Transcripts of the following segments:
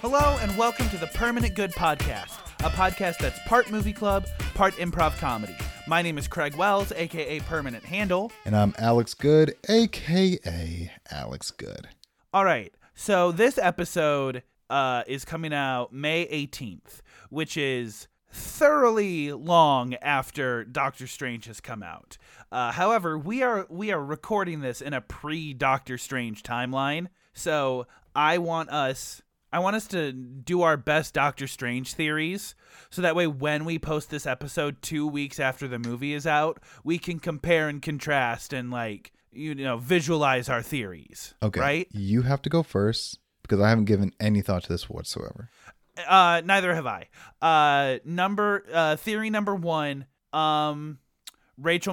Hello and welcome to the Permanent Good Podcast, a podcast that's part movie club, part improv comedy. My name is Craig Wells, a.k.a. Permanent Handle. And I'm Alex Good, a.k.a. Alex Good. All right, so this episode is coming out May 18th, which is thoroughly long after Doctor Strange has come out. However, we are recording this in a pre-Doctor Strange timeline, so I want us to do our best Doctor Strange theories, so that way when we post this episode 2 weeks after the movie is out, we can compare and contrast and, like, you know, visualize our theories. Okay. Right? You have to go first, because I haven't given any thought to this whatsoever. Neither have I. Theory number one, Rachel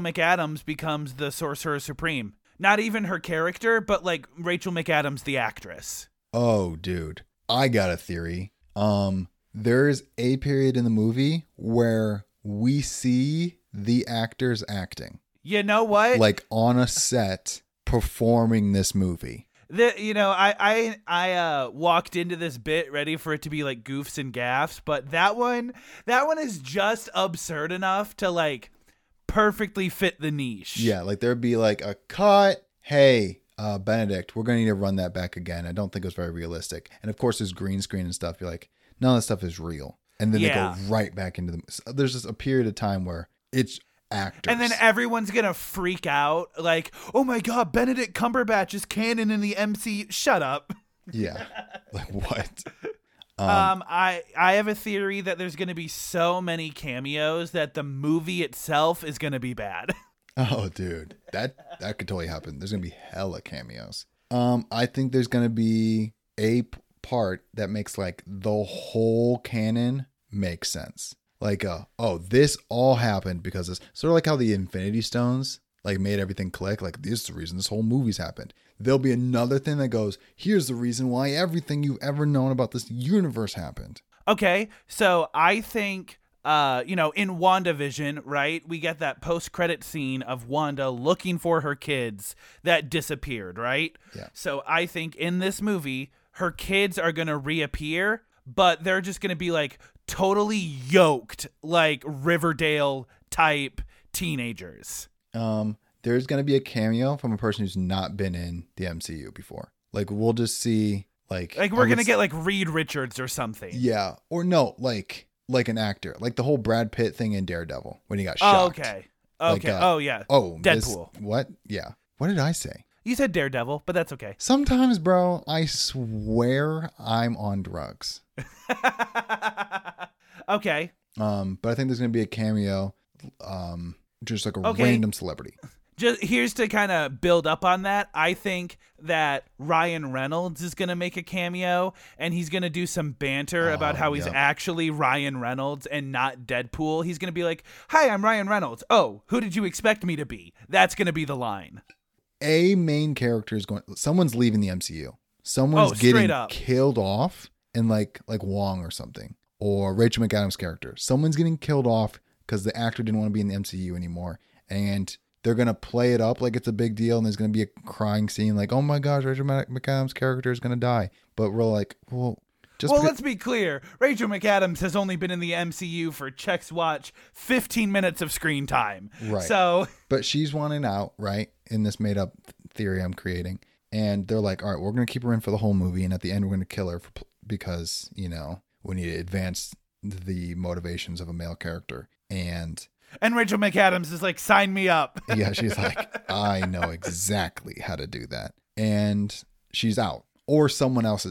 McAdams becomes the Sorcerer Supreme. Not even her character, but, like, Rachel McAdams, the actress. Oh, dude. I got a theory. There's a period in the movie where we see the actors acting. You know what? Like, on a set performing this movie. I walked into this bit ready for it to be like goofs and gaffs, but that one is just absurd enough to, like, perfectly fit the niche. Yeah, like there'd be like a cut. Hey, Benedict, we're going to need to run that back again. I don't think it was very realistic. And of course, there's green screen and stuff. You're like, none of that stuff is real. And then They go right back into so there's just a period of time where it's actors. And then everyone's going to freak out. Like, oh my God, Benedict Cumberbatch is canon in the MCU. Shut up. Yeah. Like, what? I have a theory that there's going to be so many cameos that the movie itself is going to be bad. Oh, dude, that could totally happen. There's going to be hella cameos. I think there's going to be a part that makes, like, the whole canon make sense. Like, this all happened because it's sort of like how the Infinity Stones, like, made everything click. Like, this is the reason this whole movie's happened. There'll be another thing that goes, here's the reason why everything you've ever known about this universe happened. Okay, so I think... in WandaVision, right, we get that post-credit scene of Wanda looking for her kids that disappeared, right? Yeah. So I think in this movie, her kids are going to reappear, but they're just going to be, like, totally yoked, like, Riverdale-type teenagers. There's going to be a cameo from a person who's not been in the MCU before. Like, we'll just see, like... Like, we're going to get, like, Reed Richards or something. Yeah. Or no, like an actor, like the whole Brad Pitt thing in Daredevil when he got shocked. Okay. Like, oh yeah. Oh, Deadpool. What? Yeah. What did I say? You said Daredevil, but that's okay. Sometimes, bro, I swear I'm on drugs. Okay. But I think there's gonna be a cameo, just like a random celebrity. Just here's to kind of build up on that. I think that Ryan Reynolds is going to make a cameo, and he's going to do some banter about how he's actually Ryan Reynolds and not Deadpool. He's going to be like, hi, I'm Ryan Reynolds. Oh, who did you expect me to be? That's going to be the line. A main character is going... Someone's leaving the MCU. Someone's getting killed off, and like Wong or something. Or Rachel McAdams' character. Someone's getting killed off because the actor didn't want to be in the MCU anymore. And... they're going to play it up like it's a big deal, and there's going to be a crying scene like, oh my gosh, Rachel McAdams' character is going to die. But we're like, let's be clear. Rachel McAdams has only been in the MCU for Check's Watch 15 minutes of screen time. Right. So, but she's wanting out, right, in this made-up theory I'm creating. And they're like, all right, we're going to keep her in for the whole movie, and at the end we're going to kill her because, you know, we need to advance the motivations of a male character. And Rachel McAdams is like, sign me up. Yeah, she's like, I know exactly how to do that. And she's out. Or someone else,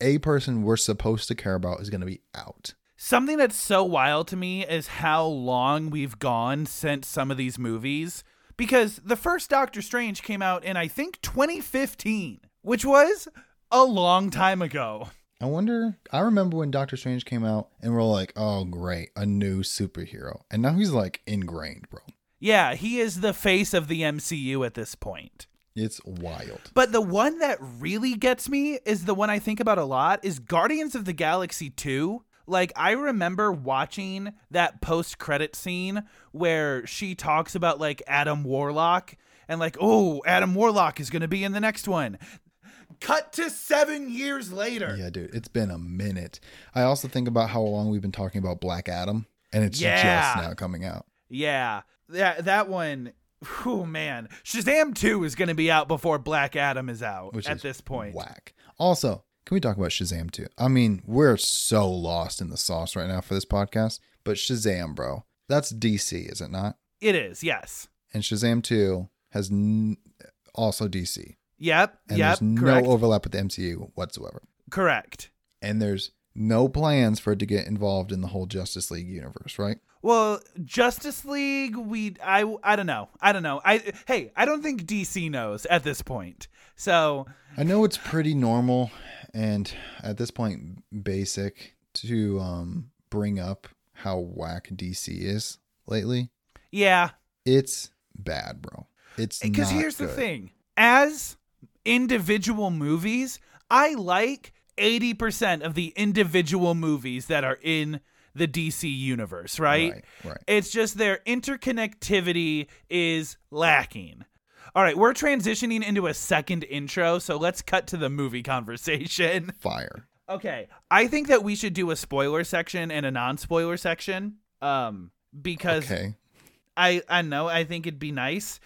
a person we're supposed to care about is going to be out. Something that's so wild to me is how long we've gone since some of these movies. Because the first Doctor Strange came out in, I think, 2015, which was a long time ago. I remember when Doctor Strange came out and we're like, oh, great, a new superhero. And now he's like ingrained, bro. Yeah, he is the face of the MCU at this point. It's wild. But the one that really gets me is the one I think about a lot is Guardians of the Galaxy 2. Like, I remember watching that post-credit scene where she talks about, like, Adam Warlock and, like, oh, Adam Warlock is going to be in the next one. Cut to 7 years later. Yeah, dude, it's been a minute. I also think about how long we've been talking about Black Adam, and it's just now coming out. Yeah, that one. Oh man, Shazam 2 is going to be out before Black Adam is out at this point. Whack. Also, can we talk about Shazam 2? I mean, we're so lost in the sauce right now for this podcast, but Shazam, bro, that's DC, is it not? It is, yes. And Shazam 2 has also DC. Yep. And yep, there's correct. No overlap with the MCU whatsoever. Correct. And there's no plans for it to get involved in the whole Justice League universe, right? Well, Justice League, I don't know. I don't know. I don't think DC knows at this point. So I know it's pretty normal and at this point basic to bring up how whack DC is lately. Yeah. It's bad, bro. It's not good. Because here's the thing. As individual movies, I like 80% of the individual movies that are in the DC universe, right? It's just their interconnectivity is lacking. All right, we're transitioning into a second intro, so let's cut to the movie conversation. Fire. Okay, I think that we should do a spoiler section and a non-spoiler section because okay. I know, I think it'd be nice.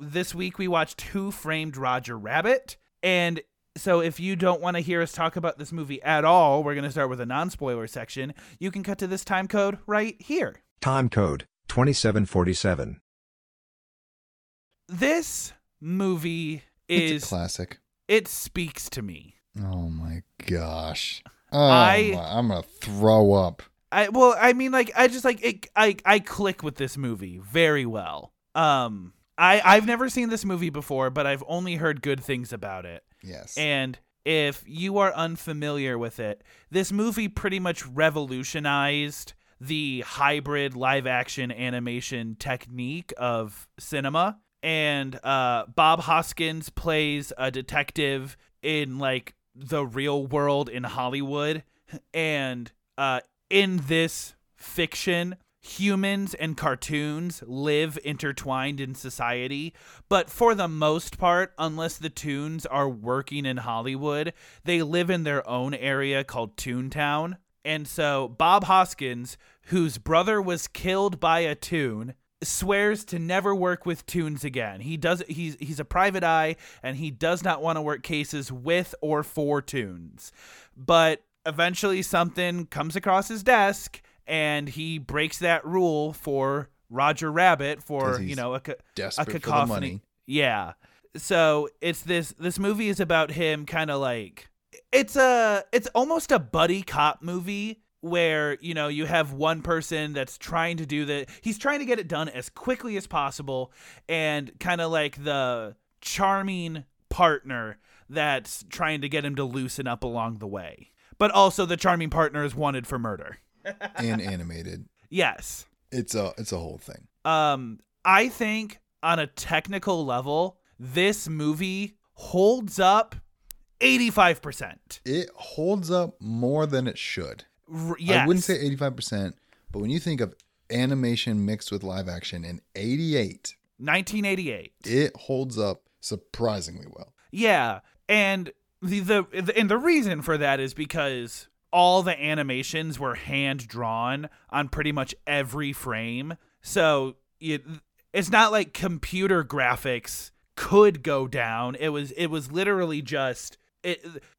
This week we watched Who Framed Roger Rabbit, and so if you don't want to hear us talk about this movie at all, we're going to start with a non-spoiler section. You can cut to this time code right here. Time code 2747. This movie is... It's a classic. It speaks to me. Oh my gosh. I'm going to throw up. I click with this movie very well. I've never seen this movie before, but I've only heard good things about it. Yes. And if you are unfamiliar with it, this movie pretty much revolutionized the hybrid live action animation technique of cinema. And Bob Hoskins plays a detective in like the real world in Hollywood. And in this fiction, humans and cartoons live intertwined in society, but for the most part, unless the Toons are working in Hollywood, they live in their own area called Toontown. And so Bob Hoskins, whose brother was killed by a Toon, swears to never work with Toons again. He's a private eye, and he does not want to work cases with or for Toons. But eventually something comes across his desk, and he breaks that rule for Roger Rabbit for, a cacophony. For the money. Yeah. So it's this movie is about him kind of like, it's almost a buddy cop movie where, you have one person that's trying to do that. He's trying to get it done as quickly as possible, and kind of like the charming partner that's trying to get him to loosen up along the way. But also the charming partner is wanted for murder. And animated. Yes. It's a whole thing. I think on a technical level, this movie holds up 85%. It holds up more than it should. Yes. I wouldn't say 85%, but when you think of animation mixed with live action in 1988, it holds up surprisingly well. Yeah. And the reason for that is because all the animations were hand-drawn on pretty much every frame. So it's not like computer graphics could go down. It was literally just...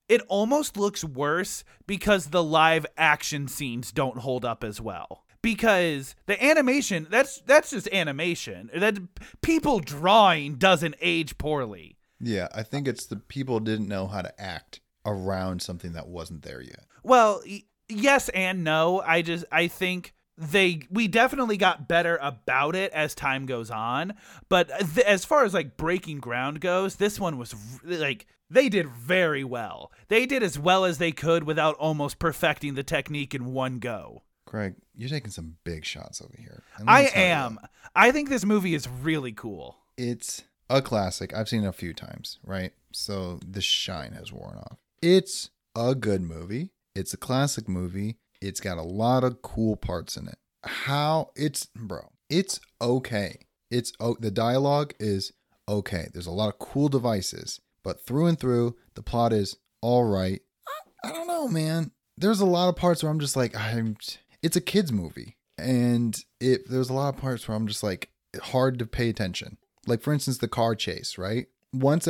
It almost looks worse because the live action scenes don't hold up as well. Because the animation, that's just animation. That people drawing doesn't age poorly. Yeah, I think it's the people didn't know how to act around something that wasn't there yet. Well, yes and no. I think we definitely got better about it as time goes on. But as far as like breaking ground goes, this one was like, they did very well. They did as well as they could without almost perfecting the technique in one go. Craig, you're taking some big shots over here. I am. I think this movie is really cool. It's a classic. I've seen it a few times, right? So the shine has worn off. It's a good movie. It's a classic movie. It's got a lot of cool parts in it. It's okay. The dialogue is okay. There's a lot of cool devices, But through and through, the plot is all right. I don't know, man. There's a lot of parts where I'm just like, it's a kid's movie. And there's a lot of parts where I'm just like, hard to pay attention. Like, for instance, the car chase, right? Once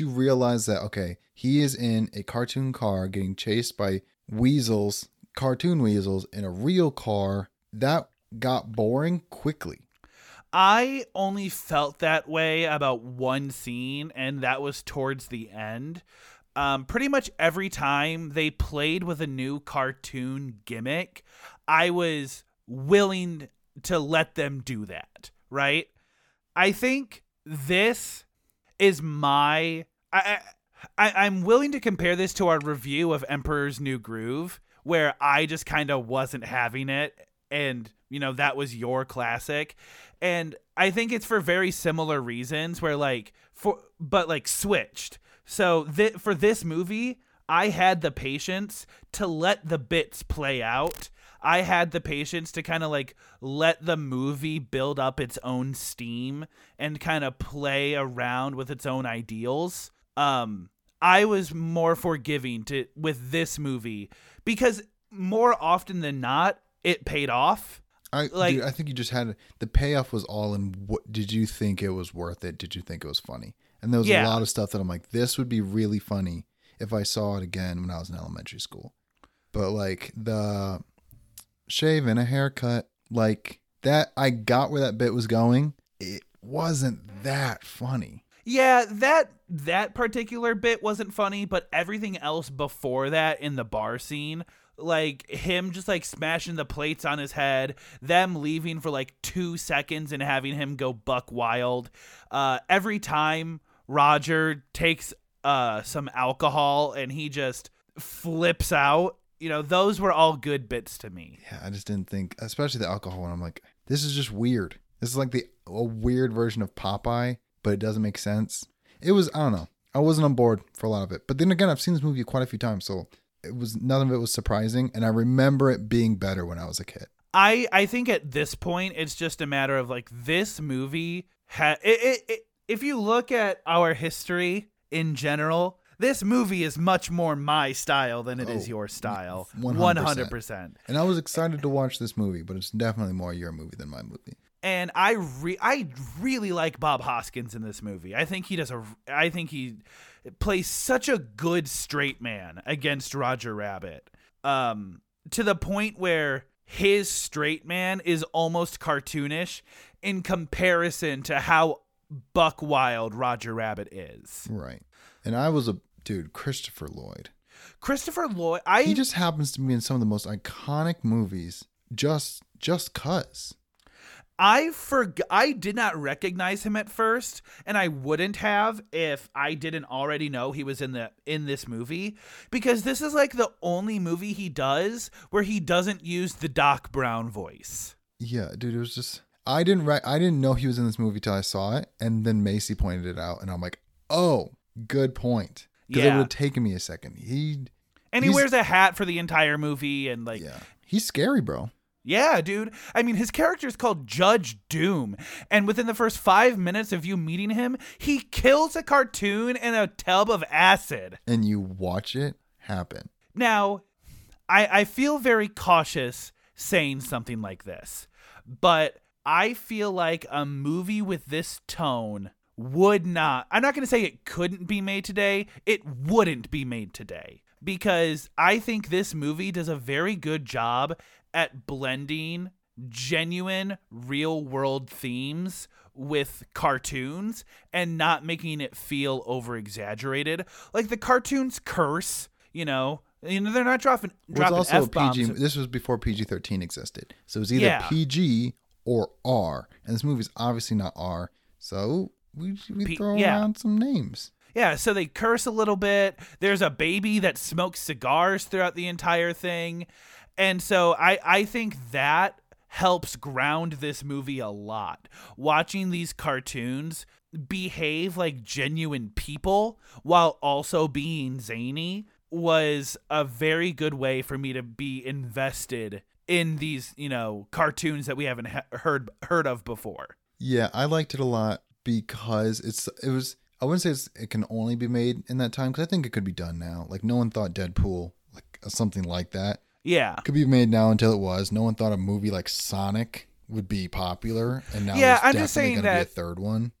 you realize that, okay, he is in a cartoon car getting chased by weasels, cartoon weasels in a real car, that got boring quickly. I only felt that way about one scene, and that was towards the end. Pretty much every time they played with a new cartoon gimmick, I was willing to let them do that, right? I think this is my... I'm willing to compare this to our review of Emperor's New Groove, where I just kind of wasn't having it, and... you know, that was your classic. And I think it's for very similar reasons where but switched. So for this movie, I had the patience to let the bits play out. I had the patience to kind of let the movie build up its own steam and kind of play around with its own ideals. I was more forgiving with this movie because more often than not, it paid off. I think you just had the payoff was all in. What did you think it was worth it? Did you think it was funny? And there was a lot of stuff that I'm like, this would be really funny if I saw it again when I was in elementary school. But like the shave and a haircut, like that, I got where that bit was going. It wasn't that funny. Yeah, that particular bit wasn't funny, but everything else before that in the bar scene. Like him just smashing the plates on his head, them leaving for 2 seconds and having him go buck wild. Every time Roger takes some alcohol and he just flips out, those were all good bits to me. Yeah, I just didn't think, especially the alcohol one, I'm like, this is just weird. This is a weird version of Popeye, but it doesn't make sense. It was, I don't know. I wasn't on board for a lot of it. But then again, I've seen this movie quite a few times, so... none of it was surprising, and I remember it being better when I was a kid. I think at this point it's just a matter of this movie if you look at our history in general, this movie is much more my style than it is your style. 100%. And I was excited to watch this movie, but it's definitely more your movie than my movie. And I really like Bob Hoskins in this movie. I think he plays such a good straight man against Roger Rabbit, to the point where his straight man is almost cartoonish in comparison to how buck wild Roger Rabbit is. Right. And I was Christopher Lloyd. He just happens to be in some of the most iconic movies. Just 'cause. I did not recognize him at first, and I wouldn't have if I didn't already know he was in this movie, because this is the only movie he does where he doesn't use the Doc Brown voice. Yeah, dude, it was just I didn't know he was in this movie till I saw it, and then Macy pointed it out, and I'm like, oh, good point, because it would have taken me a second. He wears a hat for the entire movie, and he's scary, bro. Yeah, dude. I mean, his character is called Judge Doom. And within the first 5 minutes of you meeting him, he kills a cartoon in a tub of acid. And you watch it happen. Now, I feel very cautious saying something like this, but I feel like a movie with this tone would not... I'm not going to say it couldn't be made today. It wouldn't be made today. Because I think this movie does a very good job at blending genuine real world themes with cartoons and not making it feel over exaggerated. Like the cartoons curse, they're not dropping F-bombs. This was before PG-13 existed. So it was either PG or R. And this movie's obviously not R. So we throw around some names. Yeah, so they curse a little bit. There's a baby that smokes cigars throughout the entire thing. And so I think that helps ground this movie a lot. Watching these cartoons behave like genuine people while also being zany was a very good way for me to be invested in these, cartoons that we haven't heard of before. Yeah, I liked it a lot because it was I wouldn't say it can only be made in that time, because I think it could be done now. Like, no one thought Deadpool, like something like that. Yeah. Could be made now until it was. No one thought a movie like Sonic would be popular, and now yeah, there's definitely going to be a third one.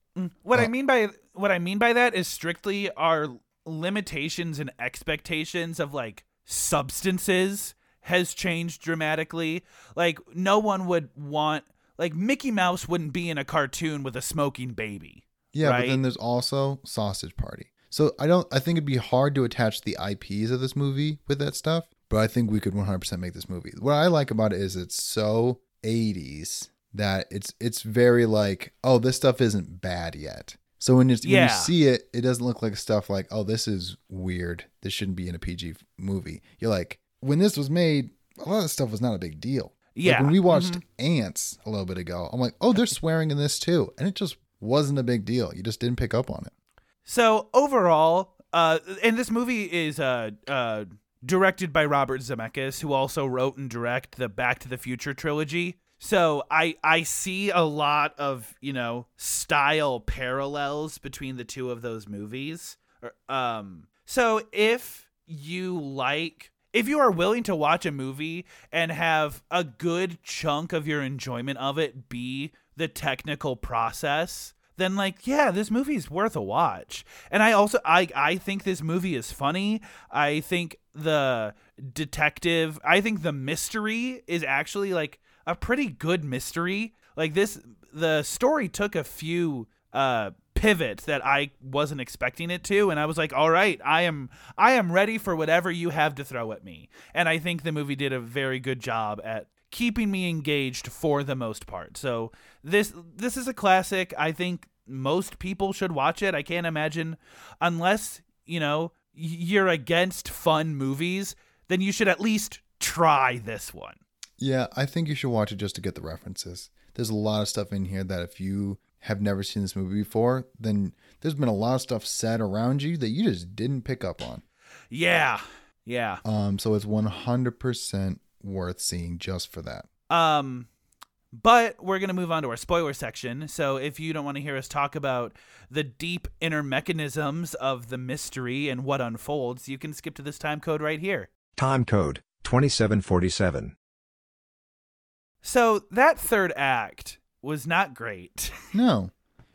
What I mean by that is strictly our limitations and expectations of like substances has changed dramatically. Like, no one would want, like, Mickey Mouse wouldn't be in a cartoon with a smoking baby. Yeah, right? But then there's also Sausage Party. So I think it'd be hard to attach the IPs of this movie with that stuff, but I think we could 100% make this movie. What I like about it is it's so 80s that it's very like, oh, this stuff isn't bad yet. So when you see it, it doesn't look like stuff like, oh, this is weird. This shouldn't be in a PG movie. You're like, when this was made, a lot of stuff was not a big deal. Yeah. Like when we watched Ants a little bit ago, I'm like, oh, they're swearing in this too. And it just wasn't a big deal. You just didn't pick up on it. So overall, and this movie is directed by Robert Zemeckis, who also wrote and directed the Back to the Future trilogy. So I see a lot of, you know, style parallels between the two of those movies. So if you are willing to watch a movie and have a good chunk of your enjoyment of it be the technical process, then like, yeah, this movie is worth a watch. And I think this movie is funny. I think the mystery is actually like a pretty good mystery. Like the story took a few pivots that I wasn't expecting it to, and I was like, all right, I am ready for whatever you have to throw at me. And I think the movie did a very good job at keeping me engaged for the most part. So this is a classic. I think most people should watch it. I can't imagine, unless, you know, you're against fun movies, then you should at least try this one. Yeah, I think you should watch it just to get the references. There's a lot of stuff in here that if you have never seen this movie before, then there's been a lot of stuff said around you that you just didn't pick up on. Yeah. Yeah. So it's 100% worth seeing just for that. But we're going to move on to our spoiler section. So if you don't want to hear us talk about the deep inner mechanisms of the mystery and what unfolds, you can skip to this time code right here. Time code 2747. So that third act was not great. No.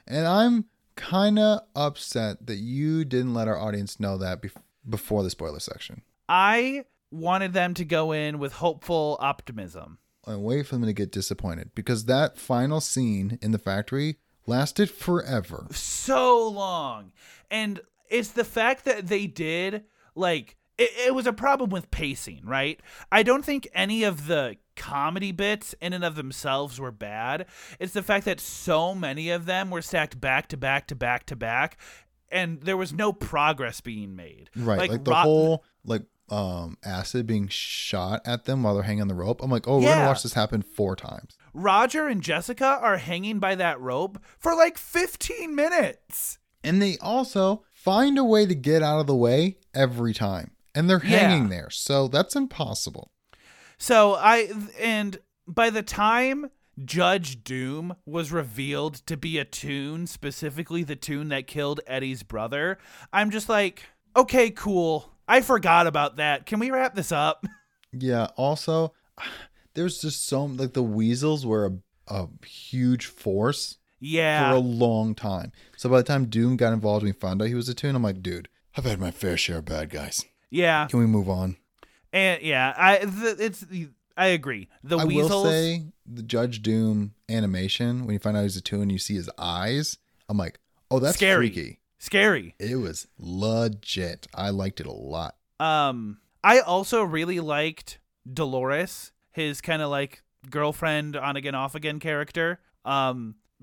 And I'm kind of upset that you didn't let our audience know that before the spoiler section. I wanted them to go in with hopeful optimism. And wait for them to get disappointed, because that final scene in the factory lasted forever. So long. And it's the fact that they did, like, it was a problem with pacing, right? I don't think any of the comedy bits in and of themselves were bad. It's the fact that so many of them were stacked back to back to back to back, and there was no progress being made. Right. Like the whole like acid being shot at them while they're hanging the rope. I'm like, oh, yeah. We're gonna watch this happen 4 times. Roger and Jessica are hanging by that rope for like 15 minutes. And they also find a way to get out of the way every time. And they're hanging there. So that's impossible. So and by the time Judge Doom was revealed to be a tune, specifically the tune that killed Eddie's brother, I'm just like, okay, cool. I forgot about that. Can we wrap this up? Yeah. Also, there's just so, like, the Weasels were a huge force for a long time. So by the time Doom got involved and we found out he was a tune, I'm like, dude, I've had my fair share of bad guys. Yeah. Can we move on? And yeah, I agree. The Weasels. I will say the Judge Doom animation, when you find out he's a toon, you see his eyes. I'm like, oh, that's scary. Freaky. Scary. It was legit. I liked it a lot. I also really liked Dolores, his kind of like girlfriend on again, off again character.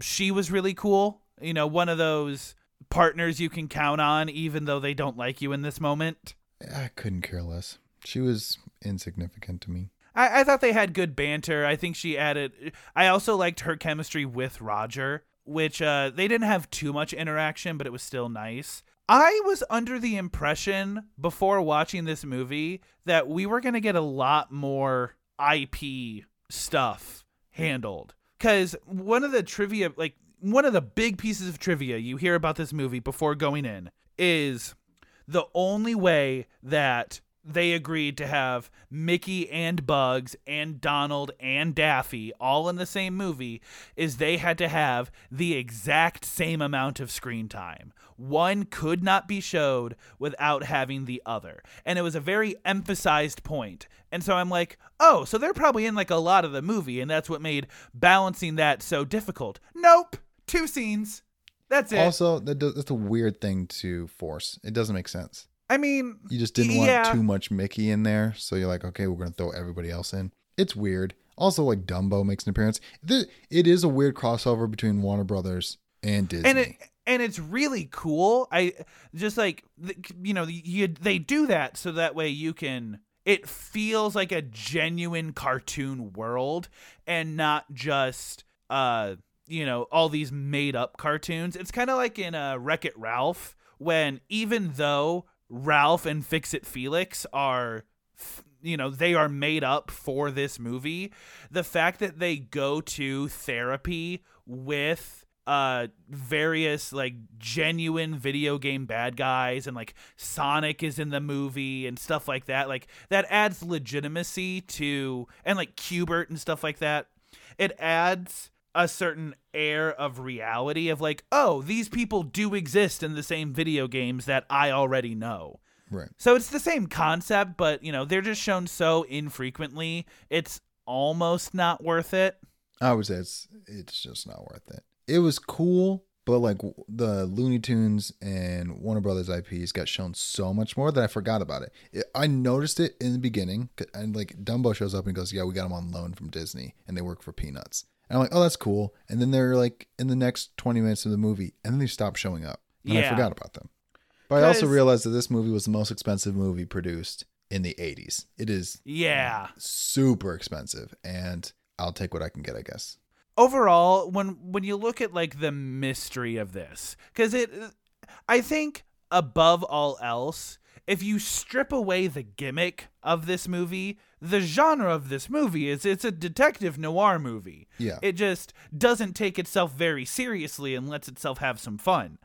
She was really cool. You know, one of those partners you can count on, even though they don't like you in this moment. I couldn't care less. She was insignificant to me. I thought they had good banter. I think she added. I also liked her chemistry with Roger, which they didn't have too much interaction, but it was still nice. I was under the impression before watching this movie that we were going to get a lot more IP stuff handled. Because one of the trivia, like one of the big pieces of trivia you hear about this movie before going in is the only way that they agreed to have Mickey and Bugs and Donald and Daffy all in the same movie is they had to have the exact same amount of screen time. One could not be showed without having the other. And it was a very emphasized point. And so I'm like, oh, so they're probably in like a lot of the movie and that's what made balancing that so difficult. Nope. 2 scenes. That's it. Also, that's a weird thing to force. It doesn't make sense. I mean, you just didn't want too much Mickey in there. So you're like, okay, we're going to throw everybody else in. It's weird. Also, like Dumbo makes an appearance. It is a weird crossover between Warner Brothers and Disney. And it's really cool. I just like, you know, they do that so that way you can, it feels like a genuine cartoon world and not just, you know, all these made up cartoons. It's kind of like in Wreck-It Ralph when even though Ralph and Fix-It Felix are, you know, they are made up for this movie. The fact that they go to therapy with various like genuine video game bad guys and like Sonic is in the movie and stuff like that. Like that adds legitimacy to, and like Qbert and stuff like that. It adds a certain air of reality of like, oh, these people do exist in the same video games that I already know. Right. So it's the same concept, but you know, they're just shown so infrequently. It's almost not worth it. I would say it's just not worth it. It was cool, but like the Looney Tunes and Warner Brothers IPs got shown so much more that I forgot about it. I noticed it in the beginning and like Dumbo shows up and goes, yeah, we got them on loan from Disney and they work for peanuts. And I'm like, oh, that's cool. And then they're like in the next 20 minutes of the movie and then they stop showing up. And yeah. I forgot about them. But I also realized that this movie was the most expensive movie produced in the 80s. It is super expensive. And I'll take what I can get, I guess. Overall, when you look at like the mystery of this, because I think above all else, if you strip away the gimmick of this movie, the genre of this movie is it's a detective noir movie. Yeah. It just doesn't take itself very seriously and lets itself have some fun.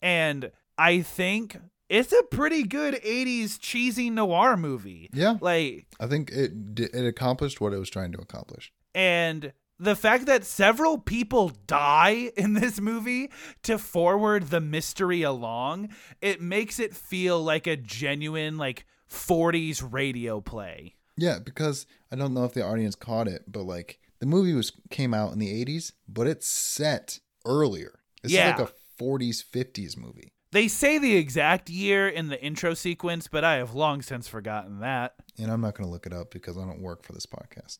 And I think it's a pretty good 80s cheesy noir movie. Yeah. Like I think it accomplished what it was trying to accomplish. And the fact that several people die in this movie to forward the mystery along, it makes it feel like a genuine like 40s radio play. Yeah, because I don't know if the audience caught it, but like the movie came out in the 80s, but it's set earlier. This is like a 40s, 50s movie. They say the exact year in the intro sequence, but I have long since forgotten that. And I'm not going to look it up because I don't work for this podcast.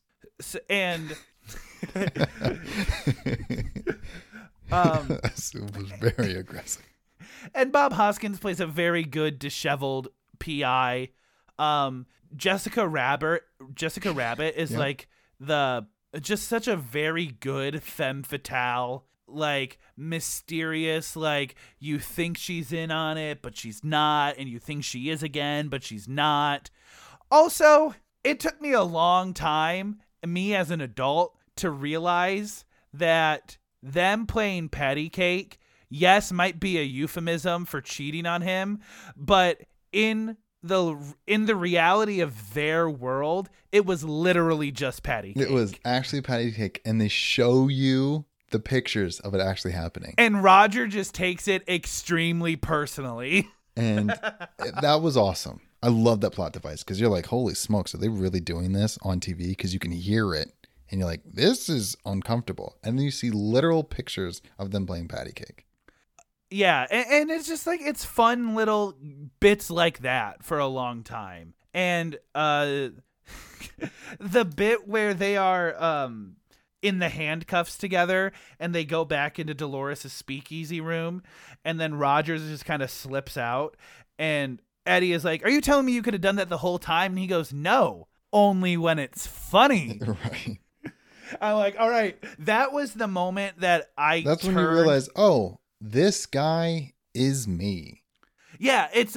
It was very aggressive. And Bob Hoskins plays a very good disheveled PI. Jessica Rabbit is like the just such a very good femme fatale, like mysterious, like you think she's in on it but she's not, and you think she is again but she's not. Also, it took me a long time, me as an adult, to realize that them playing Patty Cake, yes, might be a euphemism for cheating on him, but in the reality of their world, it was literally just Patty Cake. It was actually Patty Cake, and they show you the pictures of it actually happening. And Roger just takes it extremely personally. And that was awesome. I love that plot device because you're like, holy smokes, are they really doing this on TV? Because you can hear it, and you're like, this is uncomfortable. And then you see literal pictures of them playing Patty Cake. Yeah, and it's just like it's fun little bits like that for a long time. And the bit where they are in the handcuffs together and they go back into Dolores' speakeasy room and then Rogers just kind of slips out and Eddie is like, are you telling me you could have done that the whole time? And he goes, no, only when it's funny. Right. I'm like, all right, that was the moment that that's when you realize, oh, this guy is me. Yeah, it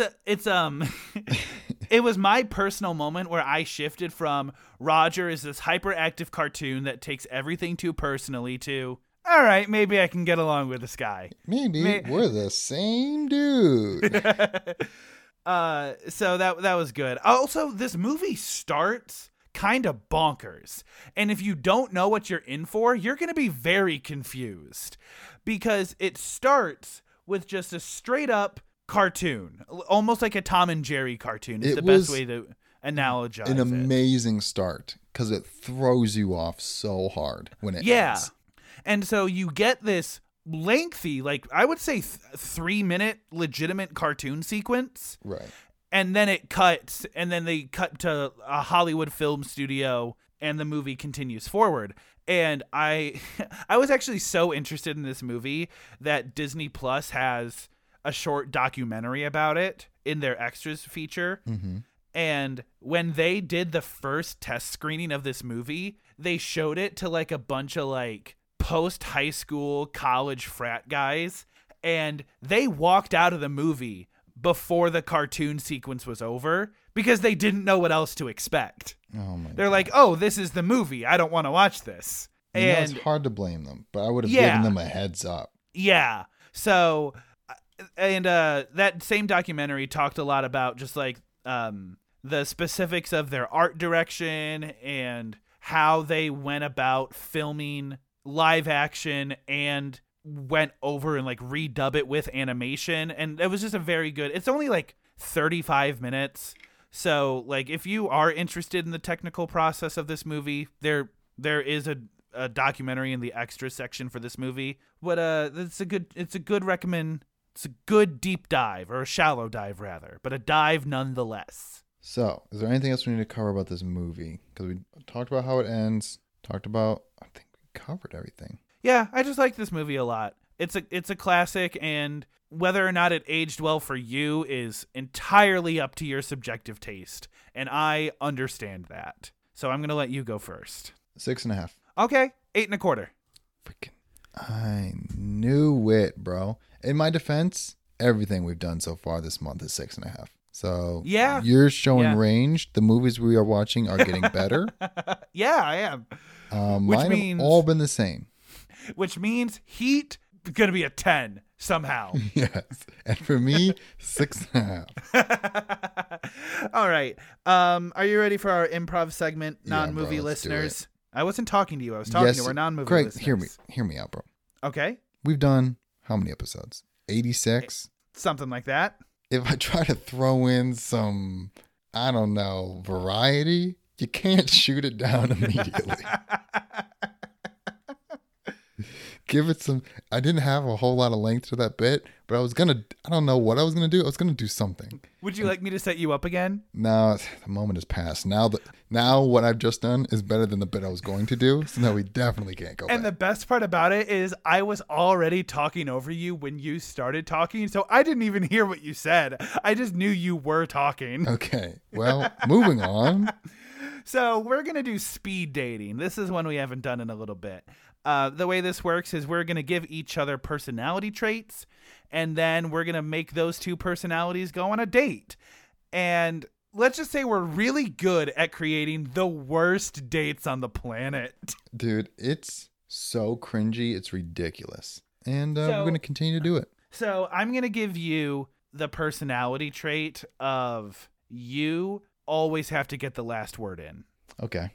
was my personal moment where I shifted from Roger is this hyperactive cartoon that takes everything too personally to all right, maybe I can get along with this guy. Maybe we're the same dude. So that was good. Also, this movie starts kind of bonkers. And if you don't know what you're in for, you're going to be very confused, because it starts with just a straight up cartoon, almost like a Tom and Jerry cartoon. It's the best way to analogize it. An amazing start, because it throws you off so hard when it ends. And so you get this lengthy, like I would say 3-minute legitimate cartoon sequence. Right. And then it cuts, and then they cut to a Hollywood film studio, and the movie continues forward. And I was actually so interested in this movie that Disney Plus has a short documentary about it in their extras feature. Mm-hmm. And when they did the first test screening of this movie, they showed it to like a bunch of like post high school, college frat guys, and they walked out of the movie before the cartoon sequence was over because they didn't know what else to expect. Oh my They're God. Like, oh, this is the movie. I don't want to watch this. And it's hard to blame them, but I would have given them a heads up. Yeah. So, and that same documentary talked a lot about just like the specifics of their art direction and how they went about filming live action and went over and like redub it with animation. And it was just a very good, it's only like 35 minutes. So like if you are interested in the technical process of this movie, there is a documentary in the extra section for this movie. But it's a good deep dive, or a shallow dive rather, but a dive nonetheless. So is there anything else we need to cover about this movie? Because we talked about how it ends, talked about, I think we covered everything. Yeah, I just like this movie a lot. It's a classic, and whether or not it aged well for you is entirely up to your subjective taste, and I understand that. So I'm going to let you go first. 6.5. Okay, 8.25. Freaking, I knew it, bro. In my defense, everything we've done so far this month is 6.5. So you're showing range. The movies we are watching are getting better. Yeah, I am. Mine have all been the same. Which means Heat gonna be a 10 somehow. Yes, and for me, 6.5. All right. Are you ready for our improv segment, non-movie listeners? I wasn't talking to you. I was talking to our non-movie listeners. Hear me out, bro. Okay. We've done how many episodes? 86, something like that. If I try to throw in some, I don't know, variety, you can't shoot it down immediately. Give it some. I didn't have a whole lot of length to that bit, but I don't know what I was gonna do. I was gonna do something. Would you like me to set you up again? No, the moment has passed. Now what I've just done is better than the bit I was going to do. So now we definitely can't go back. And the best part about it is I was already talking over you when you started talking, so I didn't even hear what you said. I just knew you were talking. Okay. Well, moving on. So we're gonna do speed dating. This is one we haven't done in a little bit. The way this works is we're going to give each other personality traits, and then we're going to make those two personalities go on a date. And let's just say we're really good at creating the worst dates on the planet. Dude, it's so cringy. It's ridiculous. And we're going to continue to do it. So I'm going to give you the personality trait of you always have to get the last word in. Okay.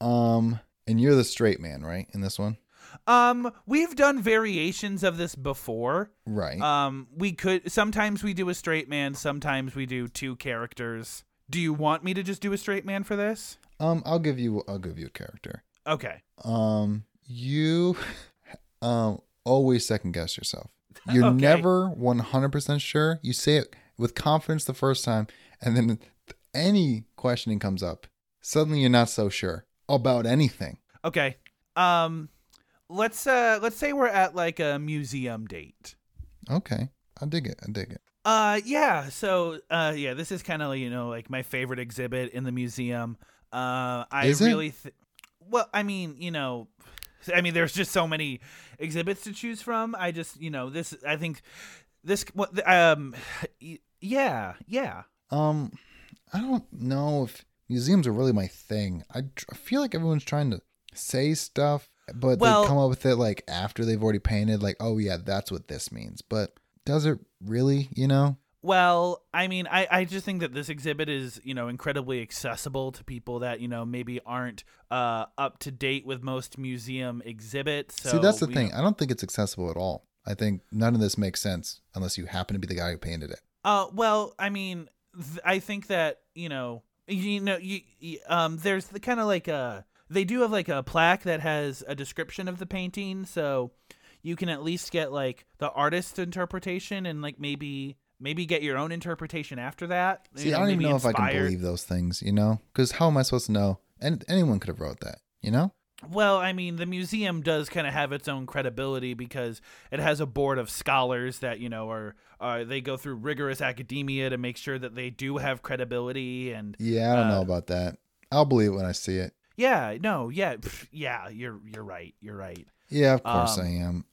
And you're the straight man, right? In this one? We've done variations of this before. Right. Sometimes we do a straight man. Sometimes we do two characters. Do you want me to just do a straight man for this? I'll give you a character. Okay. You, always second guess yourself. You're never 100% sure. You say it with confidence the first time, and then any questioning comes up, suddenly you're not so sure about anything. Okay. Let's say we're at like a museum date. Okay. I dig it. This is kind of, like my favorite exhibit in the museum. There's just so many exhibits to choose from. I just, I don't know if museums are really my thing. I feel like everyone's trying to say stuff But they come up with it like after they've already painted like, oh yeah, that's what this means. But does it really, you know? Well, I mean, I just think that this exhibit is, you know, incredibly accessible to people that, you know, maybe aren't up to date with most museum exhibits. So, see, that's the thing. I don't think it's accessible at all. I think none of this makes sense unless you happen to be the guy who painted it. I think that, there's the kind of like a, they do have like a plaque that has a description of the painting. So you can at least get like the artist's interpretation and like maybe get your own interpretation after that. See, I don't even know if I can believe those things, you know, because how am I supposed to know? And anyone could have wrote that, you know? Well, I mean, the museum does kind of have its own credibility because it has a board of scholars that, you know, are they go through rigorous academia to make sure that they do have credibility. And yeah, I don't know about that. I'll believe it when I see it. Yeah, no, yeah. Yeah, you're right. You're right. Yeah, of course I am.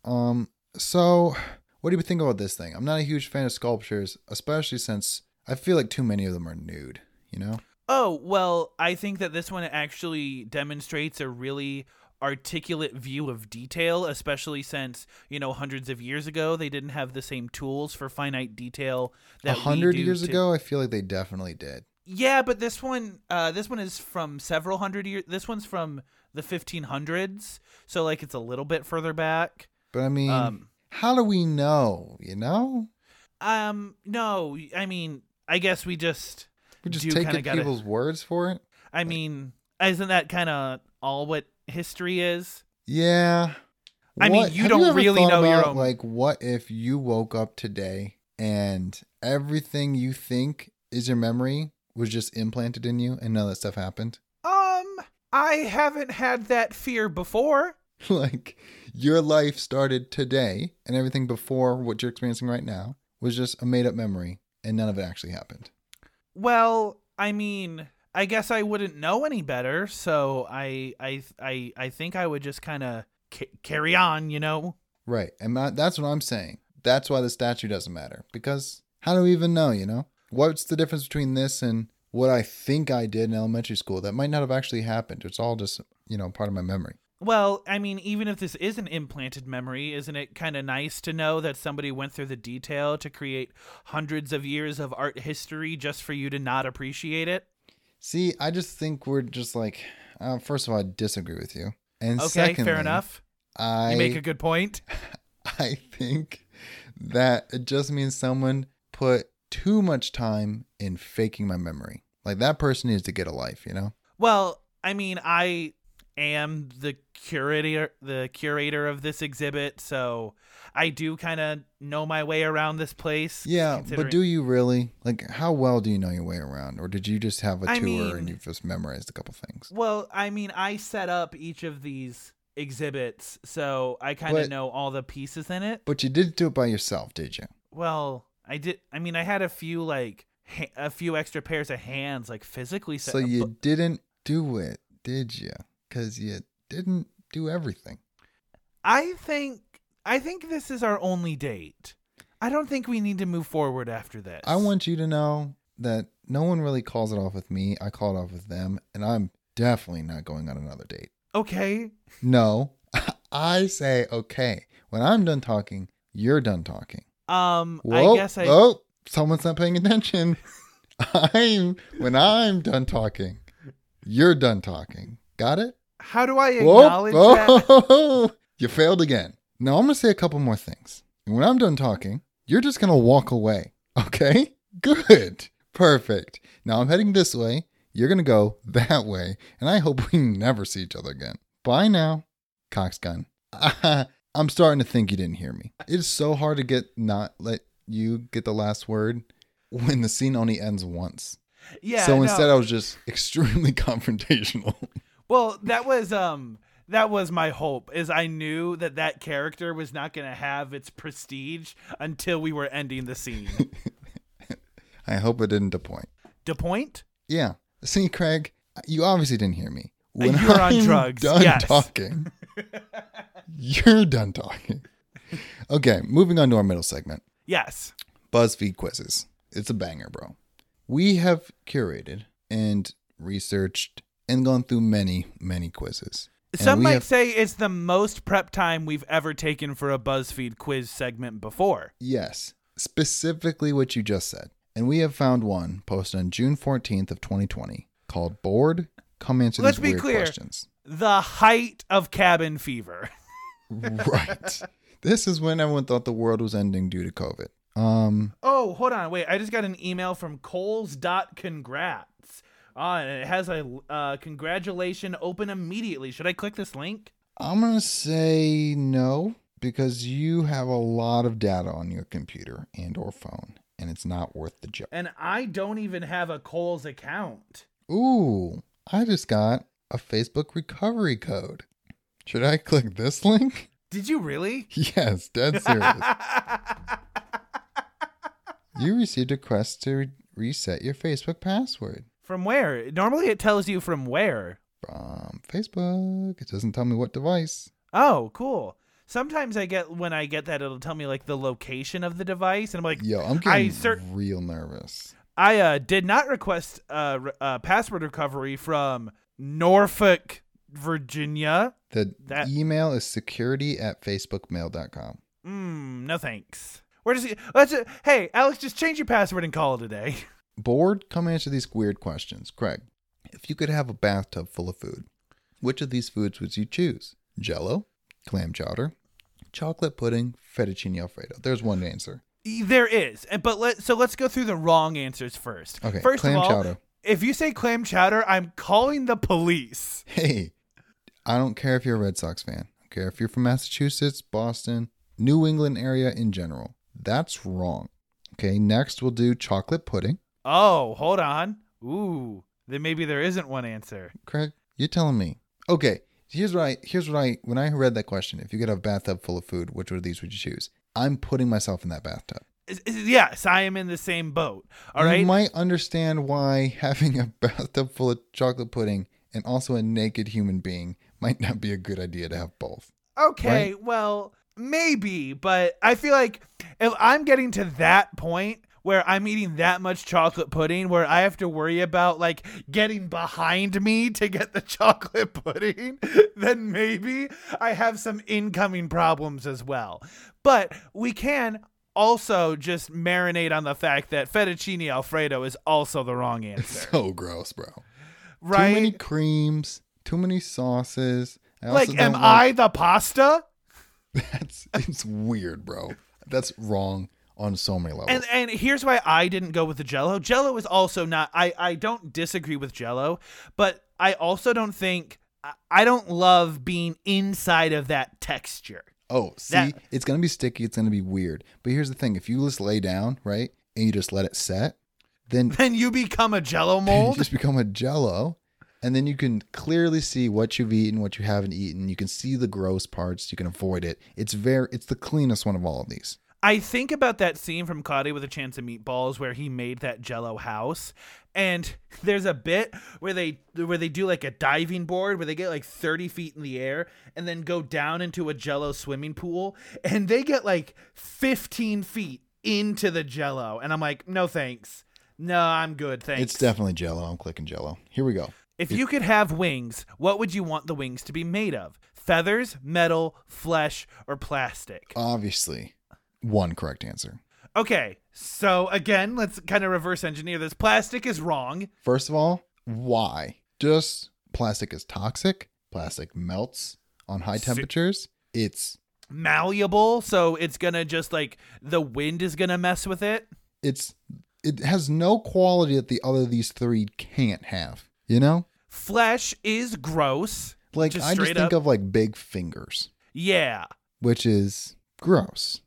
So what do you think about this thing? I'm not a huge fan of sculptures, especially since I feel like too many of them are nude, you know? Oh, well, I think that this one actually demonstrates a really articulate view of detail, especially since, you know, hundreds of years ago, they didn't have the same tools for finite detail that 100 years ago, I feel like they definitely did. Yeah, but this one is from several hundred years. This one's from the 1500s. So, like, it's a little bit further back. But, I mean, how do we know, you know? No, I mean, I guess we just... We're just taking people's words for it? I mean, isn't that kind of all what history is? Yeah. I mean, you don't really know your own. Like, what if you woke up today and everything you think is your memory was just implanted in you and none of that stuff happened? I haven't had that fear before. Like, your life started today and everything before what you're experiencing right now was just a made-up memory and none of it actually happened. Well, I mean, I guess I wouldn't know any better, so I think I would just kind of carry on, you know? Right, and that's what I'm saying. That's why the statue doesn't matter, because how do we even know, you know? What's the difference between this and what I think I did in elementary school? That might not have actually happened. It's all just, you know, part of my memory. Well, I mean, even if this is an implanted memory, isn't it kind of nice to know that somebody went through the detail to create hundreds of years of art history just for you to not appreciate it? See, I just think we're just like, first of all, I disagree with you. And okay, secondly, fair enough. You make a good point. I think that it just means someone put too much time in faking my memory. Like, that person needs to get a life, you know? Well, I mean, I am the curator of this exhibit, so I do kind of know my way around this place. Yeah, but do you really? Like, how well do you know your way around? Or did you just have a tour and you've just memorized a couple things? Well, I mean, I set up each of these exhibits, so I kind of know all the pieces in it. But you didn't do it by yourself, did you? Well, I did. I mean, I had a few extra pairs of hands, like, physically set up. So you didn't do it, did you? Because you didn't do everything. I think this is our only date. I don't think we need to move forward after this. I want you to know that no one really calls it off with me. I call it off with them, and I'm definitely not going on another date. Okay. No. I say okay. When I'm done talking, you're done talking. Whoa, I guess I... Oh, someone's not paying attention. When I'm done talking, you're done talking. Got it? How do I acknowledge that? You failed again. Now I'm going to say a couple more things. And when I'm done talking, you're just going to walk away. Okay? Good. Perfect. Now I'm heading this way. You're going to go that way. And I hope we never see each other again. Bye now, coxgun. I'm starting to think you didn't hear me. It's so hard to not let you get the last word when the scene only ends once. Yeah. So instead I was just extremely confrontational. Well, that was my hope, is I knew that character was not going to have its prestige until we were ending the scene. I hope it didn't depoint. Depoint? Yeah. See, Craig, you obviously didn't hear me. When you're on drugs. Done talking. You're done talking. Okay, moving on to our middle segment. Yes. BuzzFeed quizzes. It's a banger, bro. We have curated and researched and gone through many, many quizzes. Some might say it's the most prep time we've ever taken for a BuzzFeed quiz segment before. Yes, specifically what you just said. And we have found one posted on June 14th of 2020 called Bored? Come answer these weird questions. The height of cabin fever. Right. This is when everyone thought the world was ending due to COVID. Oh, hold on. Wait, I just got an email from Coles.congrats. And it has a congratulation open immediately. Should I click this link? I'm going to say no, because you have a lot of data on your computer and or phone, and it's not worth the joke. And I don't even have a Kohl's account. Ooh, I just got a Facebook recovery code. Should I click this link? Did you really? Yes, dead serious. You received a request to reset your Facebook password. From where? Normally it tells you from where. From Facebook. It doesn't tell me what device. Oh, cool. Sometimes when I get that, it'll tell me like the location of the device, and I'm like, yo, I'm getting real nervous. I did not request password recovery from Norfolk, Virginia. That email is security@facebookmail.com. No thanks. Where does hey, Alex, just change your password and call it a day. Bored? Come answer these weird questions. Craig, if you could have a bathtub full of food, which of these foods would you choose? Jell-O, clam chowder, chocolate pudding, fettuccine alfredo. There's one answer. There is. But let's go through the wrong answers first. Okay, first clam chowder. If you say clam chowder, I'm calling the police. Hey, I don't care if you're a Red Sox fan. I don't care if you're from Massachusetts, Boston, New England area in general. That's wrong. Okay, next we'll do chocolate pudding. Oh, hold on. Ooh, then maybe there isn't one answer. Craig, you're telling me. Okay, when I read that question, if you could have a bathtub full of food, which one of these would you choose? I'm putting myself in that bathtub. Yes, I am in the same boat. All right. You might understand why having a bathtub full of chocolate pudding and also a naked human being might not be a good idea to have both. Okay, right? Well, maybe, but I feel like if I'm getting to that point where I'm eating that much chocolate pudding, where I have to worry about like getting behind me to get the chocolate pudding, then maybe I have some incoming problems as well. But we can also just marinate on the fact that fettuccine alfredo is also the wrong answer. It's so gross, bro. Right? Too many creams, too many sauces. I the pasta? It's weird, bro. That's wrong. On so many levels. And here's why I didn't go with the Jell-O. Jell-O is also not... I don't disagree with Jell-O, but I also don't think... I don't love being inside of that texture. Oh, see? It's going to be sticky. It's going to be weird. But here's the thing. If you just lay down, right, and you just let it set, then you become a Jell-O mold? You just become a Jell-O, and then you can clearly see what you've eaten, what you haven't eaten. You can see the gross parts. You can avoid it. It's the cleanest one of all of these. I think about that scene from Cloudy with a Chance of Meatballs where he made that Jell-O house, and there's a bit where they do like a diving board where they get like 30 feet in the air and then go down into a Jell-O swimming pool, and they get like 15 feet into the Jell-O, and I'm like, no thanks. No, I'm good, thanks. It's definitely Jell-O. I'm clicking Jell-O. Here we go. If you could have wings, what would you want the wings to be made of? Feathers, metal, flesh, or plastic? Obviously. One correct answer. Okay, so again, let's kind of reverse engineer this. Plastic is wrong. First of all, why? Just plastic is toxic. Plastic melts on high temperatures. It's malleable, so it's going to just like the wind is going to mess with it. It has no quality that the other of these three can't have, you know? Flesh is gross. Like I just think of like big fingers. Yeah. Which is gross.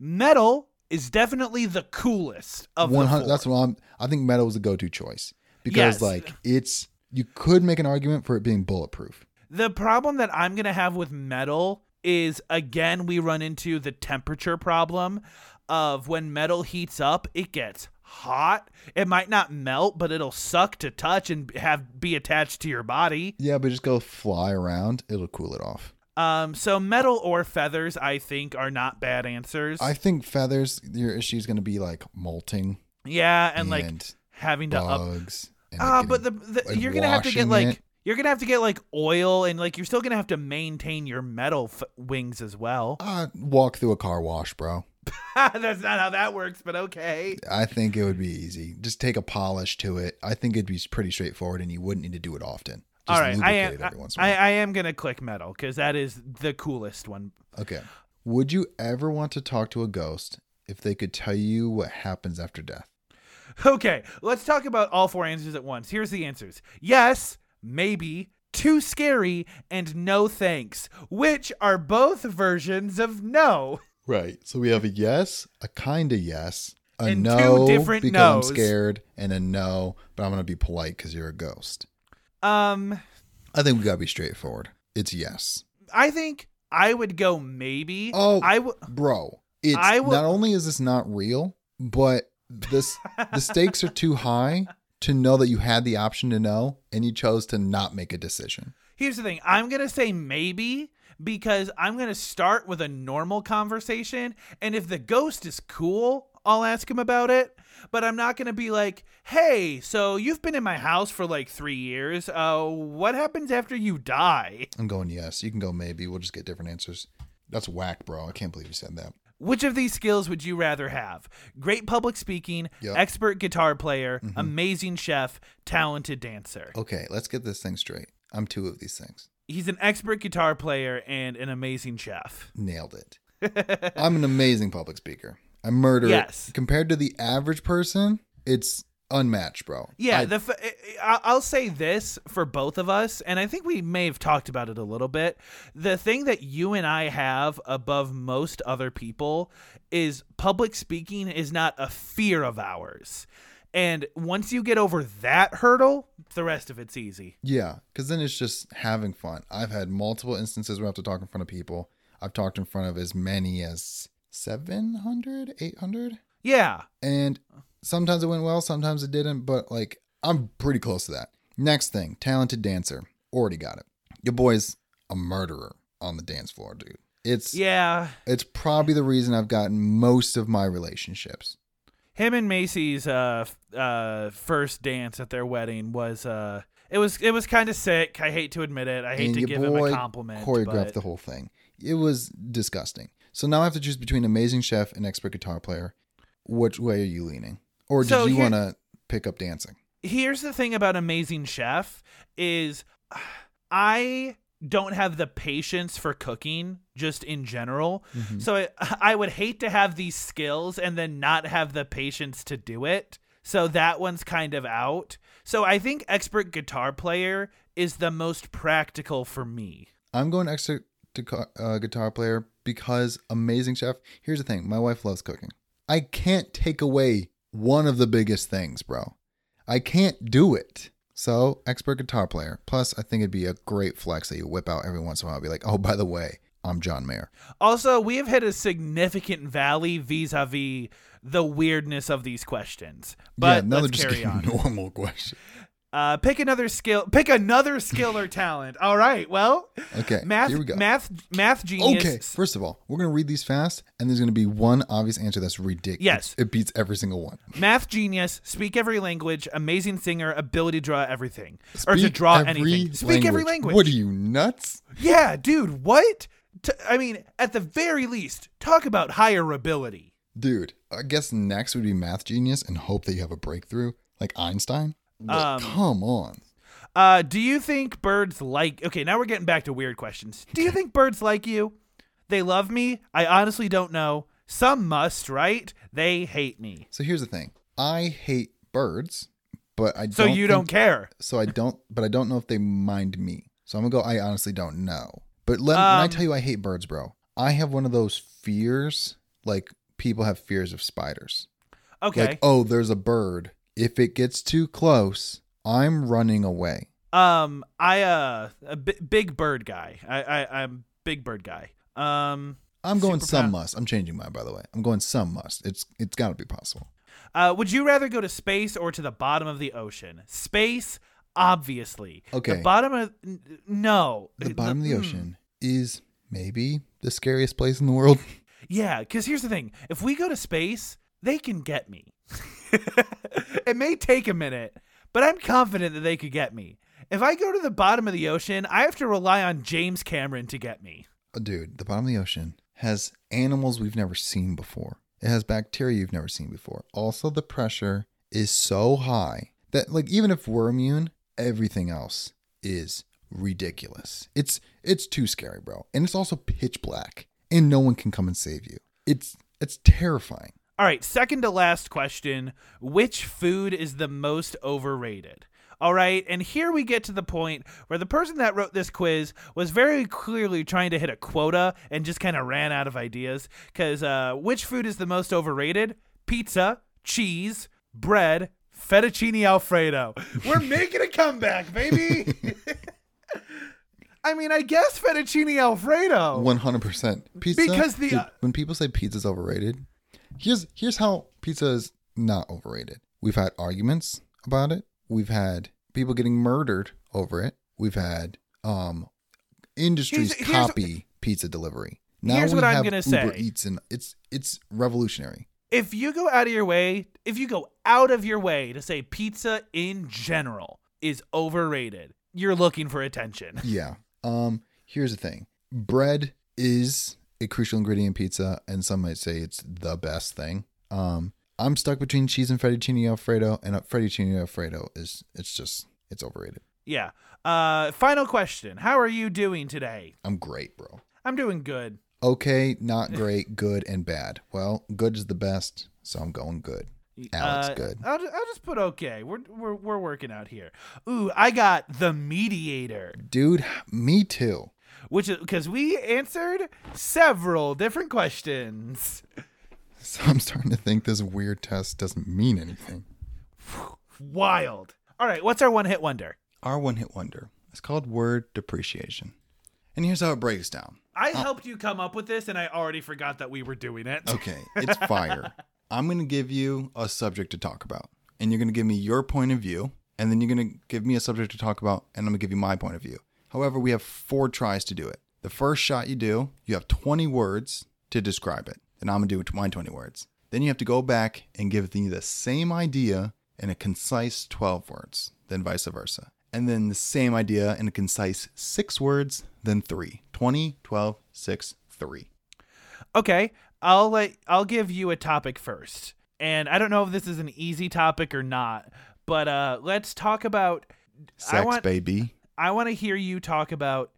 Metal is definitely the coolest of the four. That's what I think metal was a go-to choice because yes. Like it's, you could make an argument for it being bulletproof. The problem that I'm going to have with metal is, again, we run into the temperature problem of when metal heats up, it gets hot. It might not melt, but it'll suck to touch and be attached to your body. Yeah, but just go fly around. It'll cool it off. So metal or feathers, I think, are not bad answers. I think feathers, your issue is going to be like molting. Yeah, and like having bugs to up. But you're going to have to get like You're going to have to get like oil and like you're still going to have to maintain your metal wings as well. Walk through a car wash, bro. That's not how that works, but okay. I think it would be easy. Just take a polish to it. I think it'd be pretty straightforward and you wouldn't need to do it often. Just all right. I am going to click metal because that is the coolest one. Okay. Would you ever want to talk to a ghost if they could tell you what happens after death? Okay, let's talk about all four answers at once. Here's the answers. Yes, maybe, too scary, and no thanks, which are both versions of no. Right. So we have a yes, a kind of yes, a and no two different because no's. I'm scared, and a no, but I'm going to be polite because you're a ghost. I think we got to be straightforward. It's yes. I think I would go maybe. Oh, bro. Not only is this not real, but the stakes are too high to know that you had the option to know and you chose to not make a decision. Here's the thing. I'm going to say maybe because I'm going to start with a normal conversation. And if the ghost is cool, I'll ask him about it. But I'm not going to be like, hey, so you've been in my house for like 3 years. What happens after you die? I'm going yes. You can go maybe. We'll just get different answers. That's whack, bro. I can't believe you said that. Which of these skills would you rather have? Great public speaking, yep. Expert guitar player, mm-hmm. Amazing chef, talented dancer. Okay, let's get this thing straight. I'm two of these things. He's an expert guitar player and an amazing chef. Nailed it. I'm an amazing public speaker. I murder it. Compared to the average person, it's unmatched, bro. Yeah, I'll say this for both of us, and I think we may have talked about it a little bit. The thing that you and I have above most other people is public speaking is not a fear of ours. And once you get over that hurdle, the rest of it's easy. Yeah, because then it's just having fun. I've had multiple instances where I have to talk in front of people. I've talked in front of as many as 700, 800. Yeah. And sometimes it went well, sometimes it didn't, but like I'm pretty close to that. Next thing, talented dancer. Already got it. Your boy's a murderer on the dance floor, dude. It's probably the reason I've gotten most of my relationships. Him and Macy's first dance at their wedding was it was kind of sick. I hate to admit it. I hate to give him a compliment. Choreographed the whole thing. It was disgusting. So now I have to choose between amazing chef and expert guitar player. Which way are you leaning? Or did you want to pick up dancing? Here's the thing about amazing chef is I don't have the patience for cooking just in general. Mm-hmm. So I would hate to have these skills and then not have the patience to do it. So that one's kind of out. So I think expert guitar player is the most practical for me. I'm going expert guitar player because amazing chef. Here's the thing. My wife loves cooking. I can't take away one of the biggest things, bro. I can't do it. So, expert guitar player. Plus, I think it'd be a great flex that you whip out every once in a while. Be like, oh, by the way, I'm John Mayer. Also, we have hit a significant valley vis-a-vis the weirdness of these questions. But yeah, let's carry on. Normal question. Pick another skill or talent. All right. Well, okay. Here we go. Math genius. Okay. First of all, we're going to read these fast and there's going to be one obvious answer that's ridiculous. Yes. It beats every single one. Math genius, speak every language, amazing singer, ability to draw everything anything. Speak every language. What are you, nuts? Yeah, dude. What? At the very least, talk about higher ability. Dude, I guess next would be math genius and hope that you have a breakthrough like Einstein. Come on. Do you think birds like... Okay, now we're getting back to weird questions. Do you think birds like you? They love me? I honestly don't know. Some must, right? They hate me. So here's the thing. I hate birds, but I don't... So you don't care. So I don't... But I don't know if they mind me. So I'm going to go, I honestly don't know. But when I tell you I hate birds, bro, I have one of those fears, like people have fears of spiders. Okay. Like, oh, there's a bird... If it gets too close, I'm running away. Big bird guy. I'm big bird guy. I'm going some must. I'm changing mine, by the way. I'm going some must. It's got to be possible. Would you rather go to space or to the bottom of the ocean? Space, obviously. Okay. The bottom of the ocean is maybe the scariest place in the world. Yeah, because here's the thing. If we go to space, they can get me. It may take a minute, but I'm confident that they could get me. If I go to the bottom of the ocean, I have to rely on James Cameron to get me. Dude, the bottom of the ocean has animals we've never seen before. It has bacteria you've never seen before. Also, the pressure is so high that, like, even if we're immune, everything else is ridiculous. It's too scary, bro. And it's also pitch black, and no one can come and save you. It's terrifying. All right, second to last question, which food is the most overrated? All right, and here we get to the point where the person that wrote this quiz was very clearly trying to hit a quota and just kind of ran out of ideas, because which food is the most overrated? Pizza, cheese, bread, fettuccine alfredo. We're making a comeback, baby. I mean, I guess fettuccine alfredo. 100%. Pizza. Because when people say pizza's overrated, here's how pizza is not overrated. We've had arguments about it. We've had people getting murdered over it. We've had industries copy pizza delivery. Now here's what I'm gonna say. Uber Eats, and it's revolutionary. If you go out of your way, to say pizza in general is overrated, you're looking for attention. Yeah. Here's the thing. Bread is a crucial ingredient in pizza, and some might say it's the best thing. I'm stuck between cheese and fettuccine alfredo, and fettuccine alfredo is overrated. Yeah. Final question. How are you doing today? I'm great, bro. I'm doing good. Okay, not great, good, and bad. Well, good is the best, so I'm going good. Alex, good. I'll just put okay. We're working out here. Ooh, I got the mediator. Dude, me too. Which is because we answered several different questions. So I'm starting to think this weird test doesn't mean anything. Wild. All right, what's our one-hit wonder? Our one-hit wonder. It's called word depreciation. And here's how it breaks down. I helped you come up with this, and I already forgot that we were doing it. Okay, it's fire. I'm going to give you a subject to talk about, and you're going to give me your point of view, and then you're going to give me a subject to talk about, and I'm going to give you my point of view. However, we have 4 tries to do it. The first shot you do, you have 20 words to describe it. Then I'm going to do it with my 20 words. Then you have to go back and give me the same idea in a concise 12 words, then vice versa. And then the same idea in a concise 6 words, then 3. 20, 12, 6, 3. Okay, I'll give you a topic first. And I don't know if this is an easy topic or not, but let's talk about... Sex, baby. I want to hear you talk about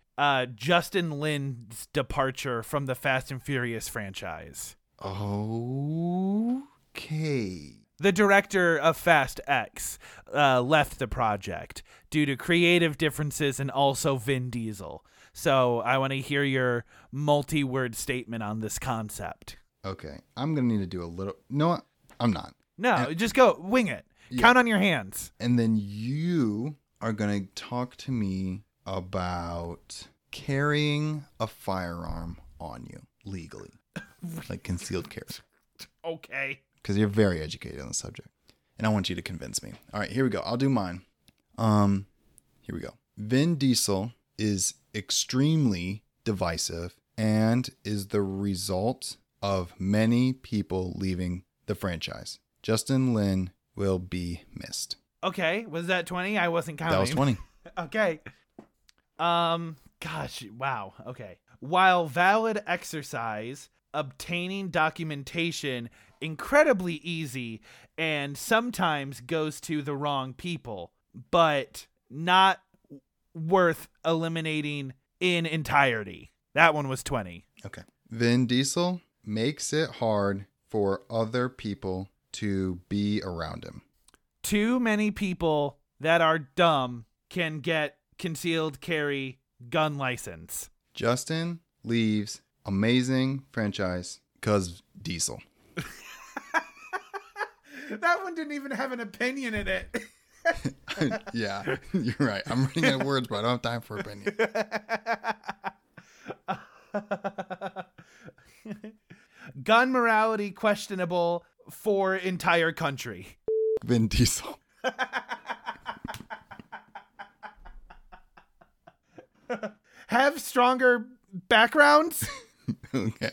Justin Lin's departure from the Fast and Furious franchise. Okay. The director of Fast X left the project due to creative differences and also Vin Diesel. So I want to hear your multi-word statement on this concept. Okay. I'm going to need to do a little... No, I'm not. No, just go. Wing it. Yeah. Count on your hands. And then you... are going to talk to me about carrying a firearm on you legally, like concealed carry. Okay. Because you're very educated on the subject, and I want you to convince me. All right, here we go. I'll do mine. Here we go. Vin Diesel is extremely divisive and is the result of many people leaving the franchise. Justin Lin will be missed. Okay, was that 20? I wasn't counting. That was 20. Okay. Gosh, wow. Okay. While valid exercise, obtaining documentation incredibly easy and sometimes goes to the wrong people, but not worth eliminating in entirety. That one was 20. Okay. Vin Diesel makes it hard for other people to be around him. Too many people that are dumb can get concealed carry gun license. Justin leaves amazing franchise because Diesel. That one didn't even have an opinion in it. Yeah, you're right. I'm running out of words, but I don't have time for opinion. Gun morality questionable for entire country. Vin Diesel. Have stronger backgrounds? Okay.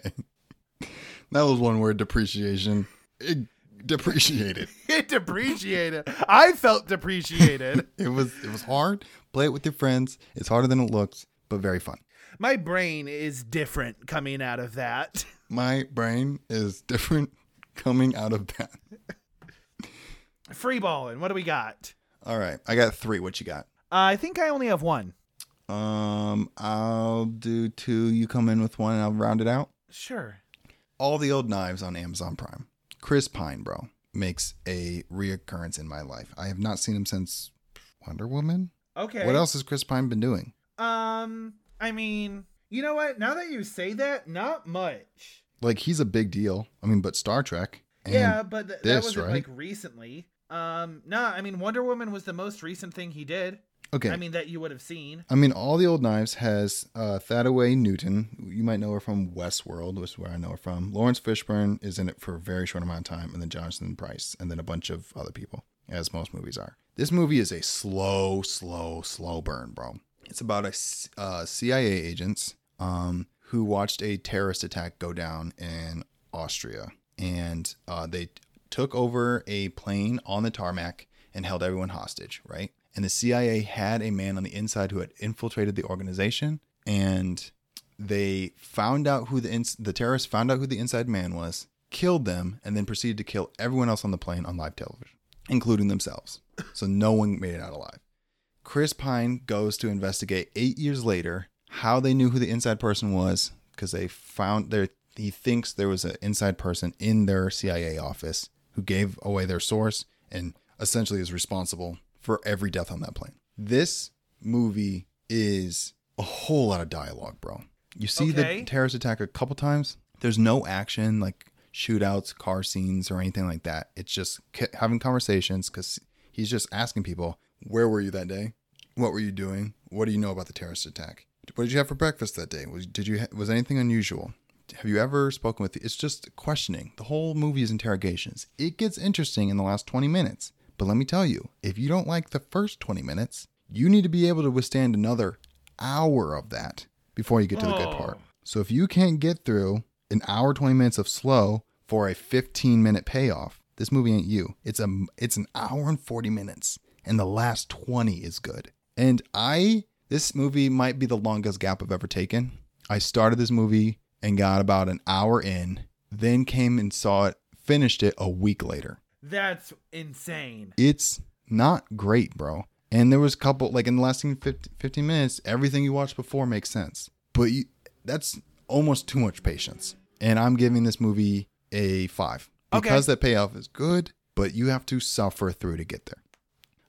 That was one word, depreciation. It depreciated. It depreciated. I felt depreciated. It was hard. Play it with your friends. It's harder than it looks, but very fun. My brain is different coming out of that. Free balling. What do we got? All right. I got three. What you got? I think I only have one. I'll do two. You come in with one and I'll round it out. Sure. All the Old Knives on Amazon Prime. Chris Pine, bro, makes a reoccurrence in my life. I have not seen him since Wonder Woman. Okay. What else has Chris Pine been doing? I mean, you know what? Now that you say that, not much. Like, he's a big deal. I mean, but Star Trek. Yeah, but that wasn't, right? Like, recently. I mean, Wonder Woman was the most recent thing he did. Okay. I mean, that you would have seen. I mean, All the Old Knives has Thaddeus Newton. You might know her from Westworld, which is where I know her from. Lawrence Fishburne is in it for a very short amount of time, and then Jonathan Pryce, and then a bunch of other people, as most movies are. This movie is a slow burn, bro. It's about a CIA agents who watched a terrorist attack go down in Austria, and they took over a plane on the tarmac and held everyone hostage, right? And the CIA had a man on the inside who had infiltrated the organization, and they found out who the terrorists found out who the inside man was, killed them, and then proceeded to kill everyone else on the plane on live television, including themselves. So no one made it out alive. Chris Pine goes to investigate 8 years later how they knew who the inside person was, because they found he thinks there was an inside person in their CIA office who gave away their source and essentially is responsible for every death on that plane. This movie is a whole lot of dialogue, bro. You see the terrorist attack a couple times. There's no action, like shootouts, car scenes, or anything like that. It's just having conversations, because he's just asking people, where were you that day? What were you doing? What do you know about the terrorist attack? What did you have for breakfast that day? Was anything unusual? Have you ever spoken with... It's just questioning. The whole movie is interrogations. It gets interesting in the last 20 minutes. But let me tell you, if you don't like the first 20 minutes, you need to be able to withstand another hour of that before you get to the good part. So if you can't get through an hour, 20 minutes of slow for a 15-minute payoff, this movie ain't you. It's an hour and 40 minutes, and the last 20 is good. And this movie might be the longest gap I've ever taken. I started this movie and got about an hour in, then came and saw it, finished it a week later. That's insane. It's not great, bro. And there was a couple, like in the last 15 minutes, everything you watched before makes sense. But that's almost too much patience. And I'm giving this movie a 5. Because that payoff is good, but you have to suffer through to get there.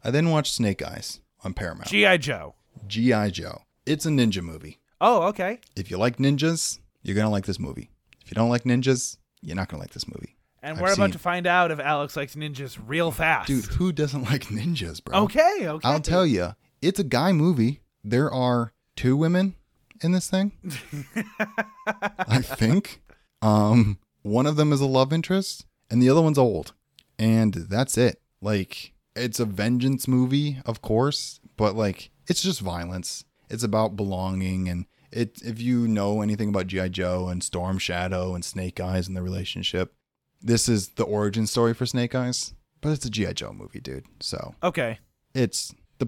I then watched Snake Eyes on Paramount. G.I. Joe. G.I. Joe. It's a ninja movie. Oh, okay. If you like ninjas, you're going to like this movie. If you don't like ninjas, you're not going to like this movie. And we're about to find out if Alex likes ninjas real fast. Dude, who doesn't like ninjas, bro? Okay. I'll tell you, it's a guy movie. There are 2 women in this thing, I think. One of them is a love interest, and the other one's old. And that's it. Like, it's a vengeance movie, of course, but, like, it's just violence. It's about belonging, and if you know anything about G.I. Joe and Storm Shadow and Snake Eyes and the relationship, this is the origin story for Snake Eyes, but it's a G.I. Joe movie, dude. So the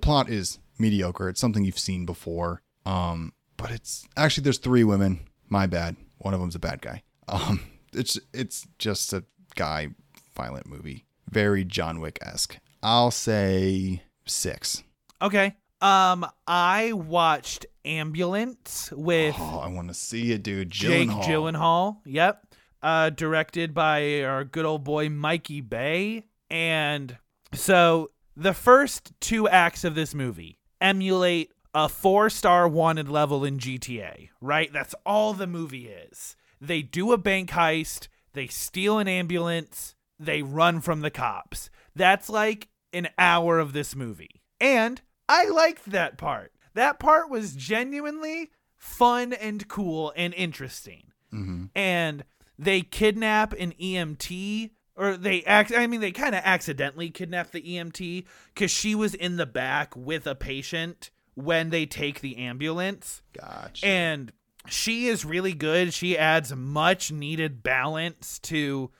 plot is mediocre. It's something you've seen before. But it's actually there's 3 women. My bad. One of them's a bad guy. It's just a guy violent movie, very John Wick-esque. I'll say 6. Okay. I watched Ambulance with. Oh, I want to see it, dude. Jake Gyllenhaal. Yep. Directed by our good old boy Mikey Bay. And so the first 2 acts of this movie emulate a 4-star wanted level in GTA, right? That's all the movie is. They do a bank heist, they steal an ambulance, they run from the cops. That's like an hour of this movie. And I liked that part. That part was genuinely fun and cool and interesting. Mm-hmm. And they kidnap an EMT, or they kind of accidentally kidnap the EMT because she was in the back with a patient when they take the ambulance. Gotcha. And she is really good. She adds much needed balance to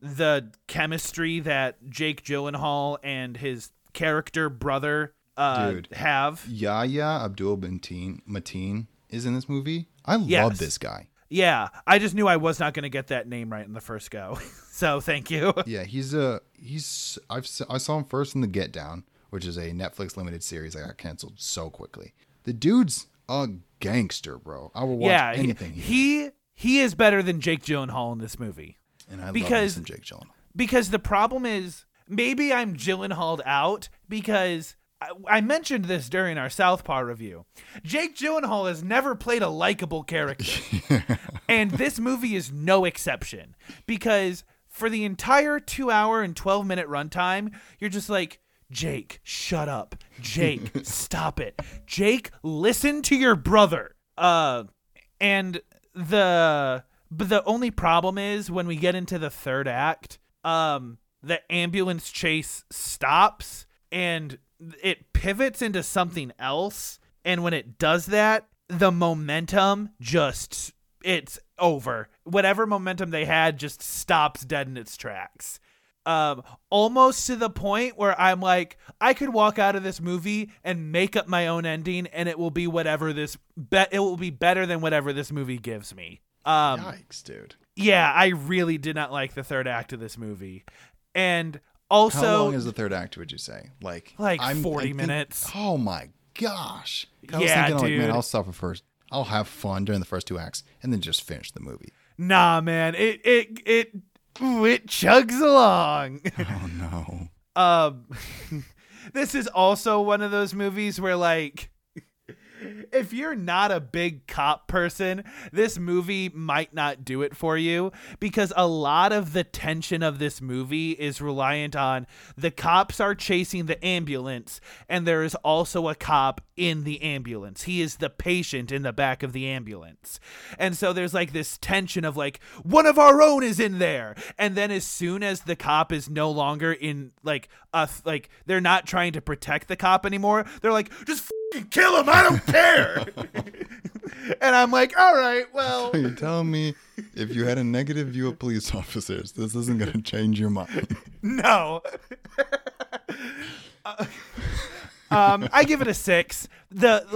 the chemistry that Jake Gyllenhaal and his character brother have. Yahya Abdul-Mateen is in this movie. I love this guy. Yeah, I just knew I was not going to get that name right in the first go, so thank you. Yeah, I saw him first in The Get Down, which is a Netflix limited series that got canceled so quickly. The dude's a gangster, bro. I will watch anything. He is better than Jake Gyllenhaal in this movie, and I love Jake Gyllenhaal. Because the problem is, maybe I'm Gyllenhaal'd out because I mentioned this during our Southpaw review. Jake Gyllenhaal has never played a likable character. And this movie is no exception, because for the entire 2 hour and 12 minute runtime, you're just like, Jake, shut up. Jake, stop it. Jake, listen to your brother. And the only problem is when we get into the third act, the ambulance chase stops and it pivots into something else, and when it does that, the momentum just, it's over. Whatever momentum they had just stops dead in its tracks. Almost to the point where I'm like, I could walk out of this movie and make up my own ending, and it will be better than whatever this movie gives me. Yikes, dude. Yeah, I really did not like the third act of this movie. And also, how long is the third act, would you say? Like 40 minutes. Oh my gosh. I was thinking, dude. Like, man, I'll suffer first. I'll have fun during the first two acts and then just finish the movie. Nah, man. It chugs along. Oh no. This is also one of those movies where, like, if you're not a big cop person, this movie might not do it for you, because a lot of the tension of this movie is reliant on the cops are chasing the ambulance, and there is also a cop in the ambulance. He is the patient in the back of the ambulance. And so there's like this tension of like, one of our own is in there. And then as soon as the cop is no longer in, like, like, they're not trying to protect the cop anymore. They're like, just kill him, I don't care. And I'm like, all right, well, so you're telling me if you had a negative view of police officers, this isn't going to change your mind? No. I give it a 6. There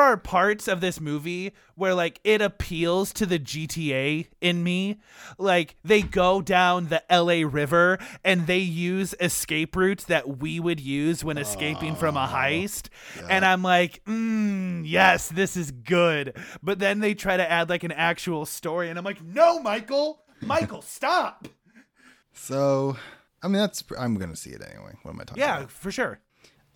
are parts of this movie where, like, it appeals to the GTA in me. Like, they go down the LA River and they use escape routes that we would use when escaping from a heist. Yeah. And I'm like, yes, this is good. But then they try to add, like, an actual story, and I'm like, no, Michael, stop. So, I mean, I'm going to see it anyway. What am I talking about? Yeah, for sure.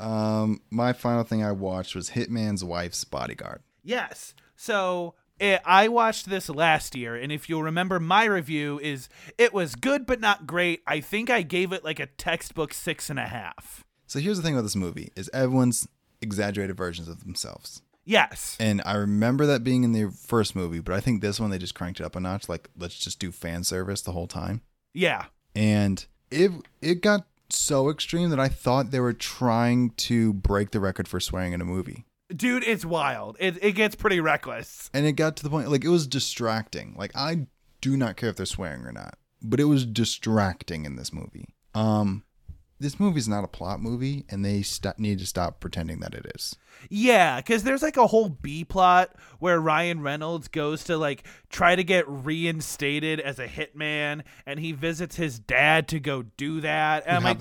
My final thing I watched was Hitman's Wife's Bodyguard. Yes. So I watched this last year, and if you'll remember, my review is, it was good but not great. I think I gave it like a textbook 6.5. So here's the thing about this movie, is everyone's exaggerated versions of themselves. Yes. And I remember that being in the first movie, but I think this one, they just cranked it up a notch. Like, let's just do fan service the whole time. Yeah. And it got so extreme that I thought they were trying to break the record for swearing in a movie. Dude, it's wild. It gets pretty reckless. And it got to the point, like, it was distracting. Like, I do not care if they're swearing or not, but it was distracting in this movie. This movie's not a plot movie, and they need to stop pretending that it is. Yeah, because there's like a whole B-plot where Ryan Reynolds goes to, like, try to get reinstated as a hitman, and he visits his dad to go do that. And I'm like,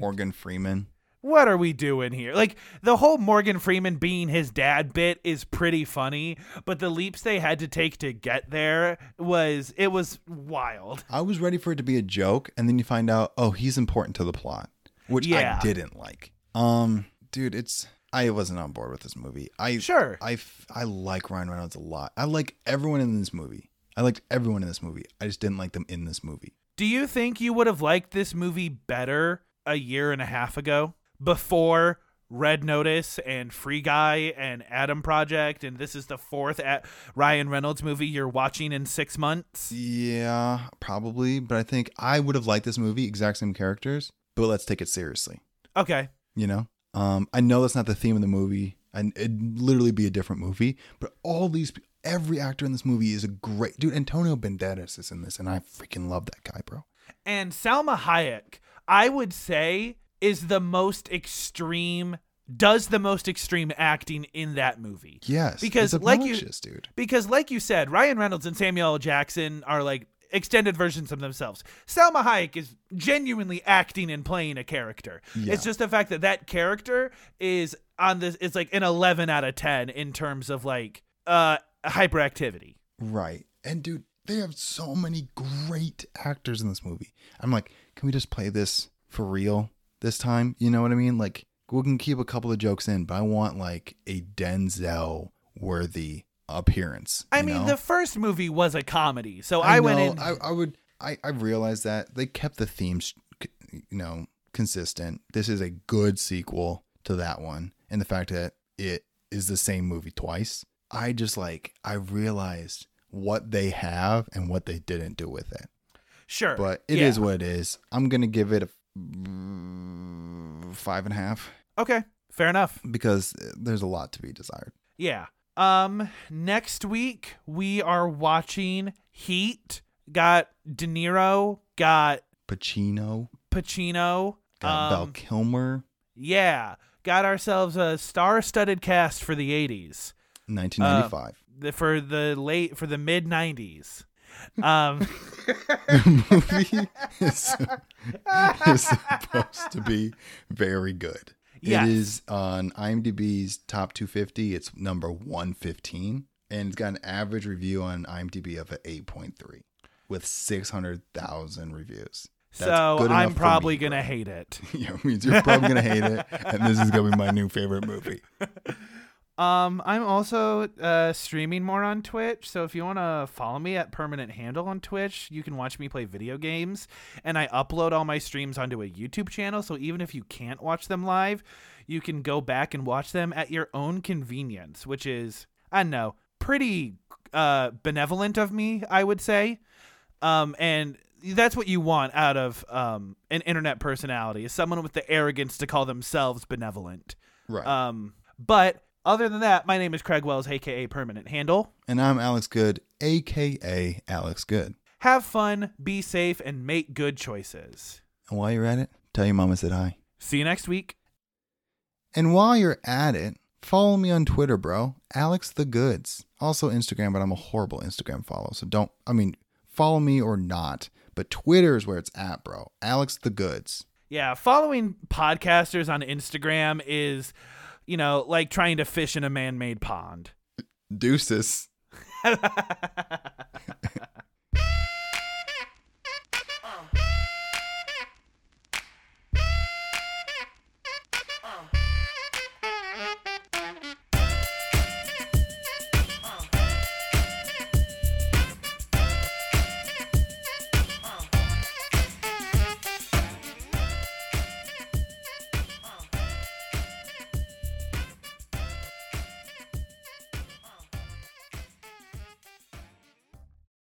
Morgan Freeman. What are we doing here? Like, the whole Morgan Freeman being his dad bit is pretty funny, but the leaps they had to take to get there was wild. I was ready for it to be a joke, and then you find out, oh, he's important to the plot. Which I didn't like. Dude, I wasn't on board with this movie. I like Ryan Reynolds a lot. I like everyone in this movie. I liked everyone in this movie. I just didn't like them in this movie. Do you think you would have liked this movie better a year and a half ago, before Red Notice and Free Guy and Adam Project, and this is the fourth Ryan Reynolds movie you're watching in 6 months? Yeah, probably. But I think I would have liked this movie, exact same characters, but let's take it seriously. Okay. You know? I know that's not the theme of the movie, and it'd literally be a different movie, but all these Every actor in this movie is a great dude. Antonio Banderas is in this, and I freaking love that guy, bro. And Salma Hayek, I would say, is the most extreme, does the most extreme acting in that movie. Yes, because it's obnoxious, dude. Because like you said, Ryan Reynolds and Samuel L. Jackson are like extended versions of themselves. Salma Hayek is genuinely acting and playing a character. Yeah. It's just the fact that that character is on this. It's like an 11 out of 10 in terms of like hyperactivity. Right. And dude, they have so many great actors in this movie. I'm like, can we just play this for real this time? You know what I mean? Like, we can keep a couple of jokes in, but I want like a Denzel worthy appearance. I mean, the first movie was a comedy, so I realized that they kept the themes, you know, consistent. This is a good sequel to that one, and the fact that it is the same movie twice, I just like, I realized what they have and what they didn't do with it. Sure, but it is what it is. I'm gonna give it a 5.5. Okay, fair enough. Because there's a lot to be desired. Yeah. Next week we are watching Heat. Got De Niro, got Pacino, got Val Kilmer. Yeah. Got ourselves a star-studded cast for the 80s. 1995. For the mid 90s. The movie is supposed to be very good. Yes. It is on IMDb's top 250. It's number 115, and it's got an average review on IMDb of an 8.3 with 600,000 reviews. That's so I'm probably going to hate it. Yeah, you're probably going to hate it, and this is going to be my new favorite movie. I'm also streaming more on Twitch, so if you want to follow me at Permanent Handle on Twitch, you can watch me play video games, and I upload all my streams onto a YouTube channel, so even if you can't watch them live, you can go back and watch them at your own convenience, which is, I don't know, pretty benevolent of me, I would say, and that's what you want out of an internet personality, is someone with the arrogance to call themselves benevolent. Right. But other than that, my name is Craig Wells, a.k.a. Permanent Handle. And I'm Alex Good, a.k.a. Alex Good. Have fun, be safe, and make good choices. And while you're at it, tell your mama said hi. See you next week. And while you're at it, follow me on Twitter, bro. Alex the Goods. Also Instagram, but I'm a horrible Instagram follow. So follow me or not. But Twitter is where it's at, bro. Alex the Goods. Yeah, following podcasters on Instagram is, you know, like trying to fish in a man-made pond. Deuces.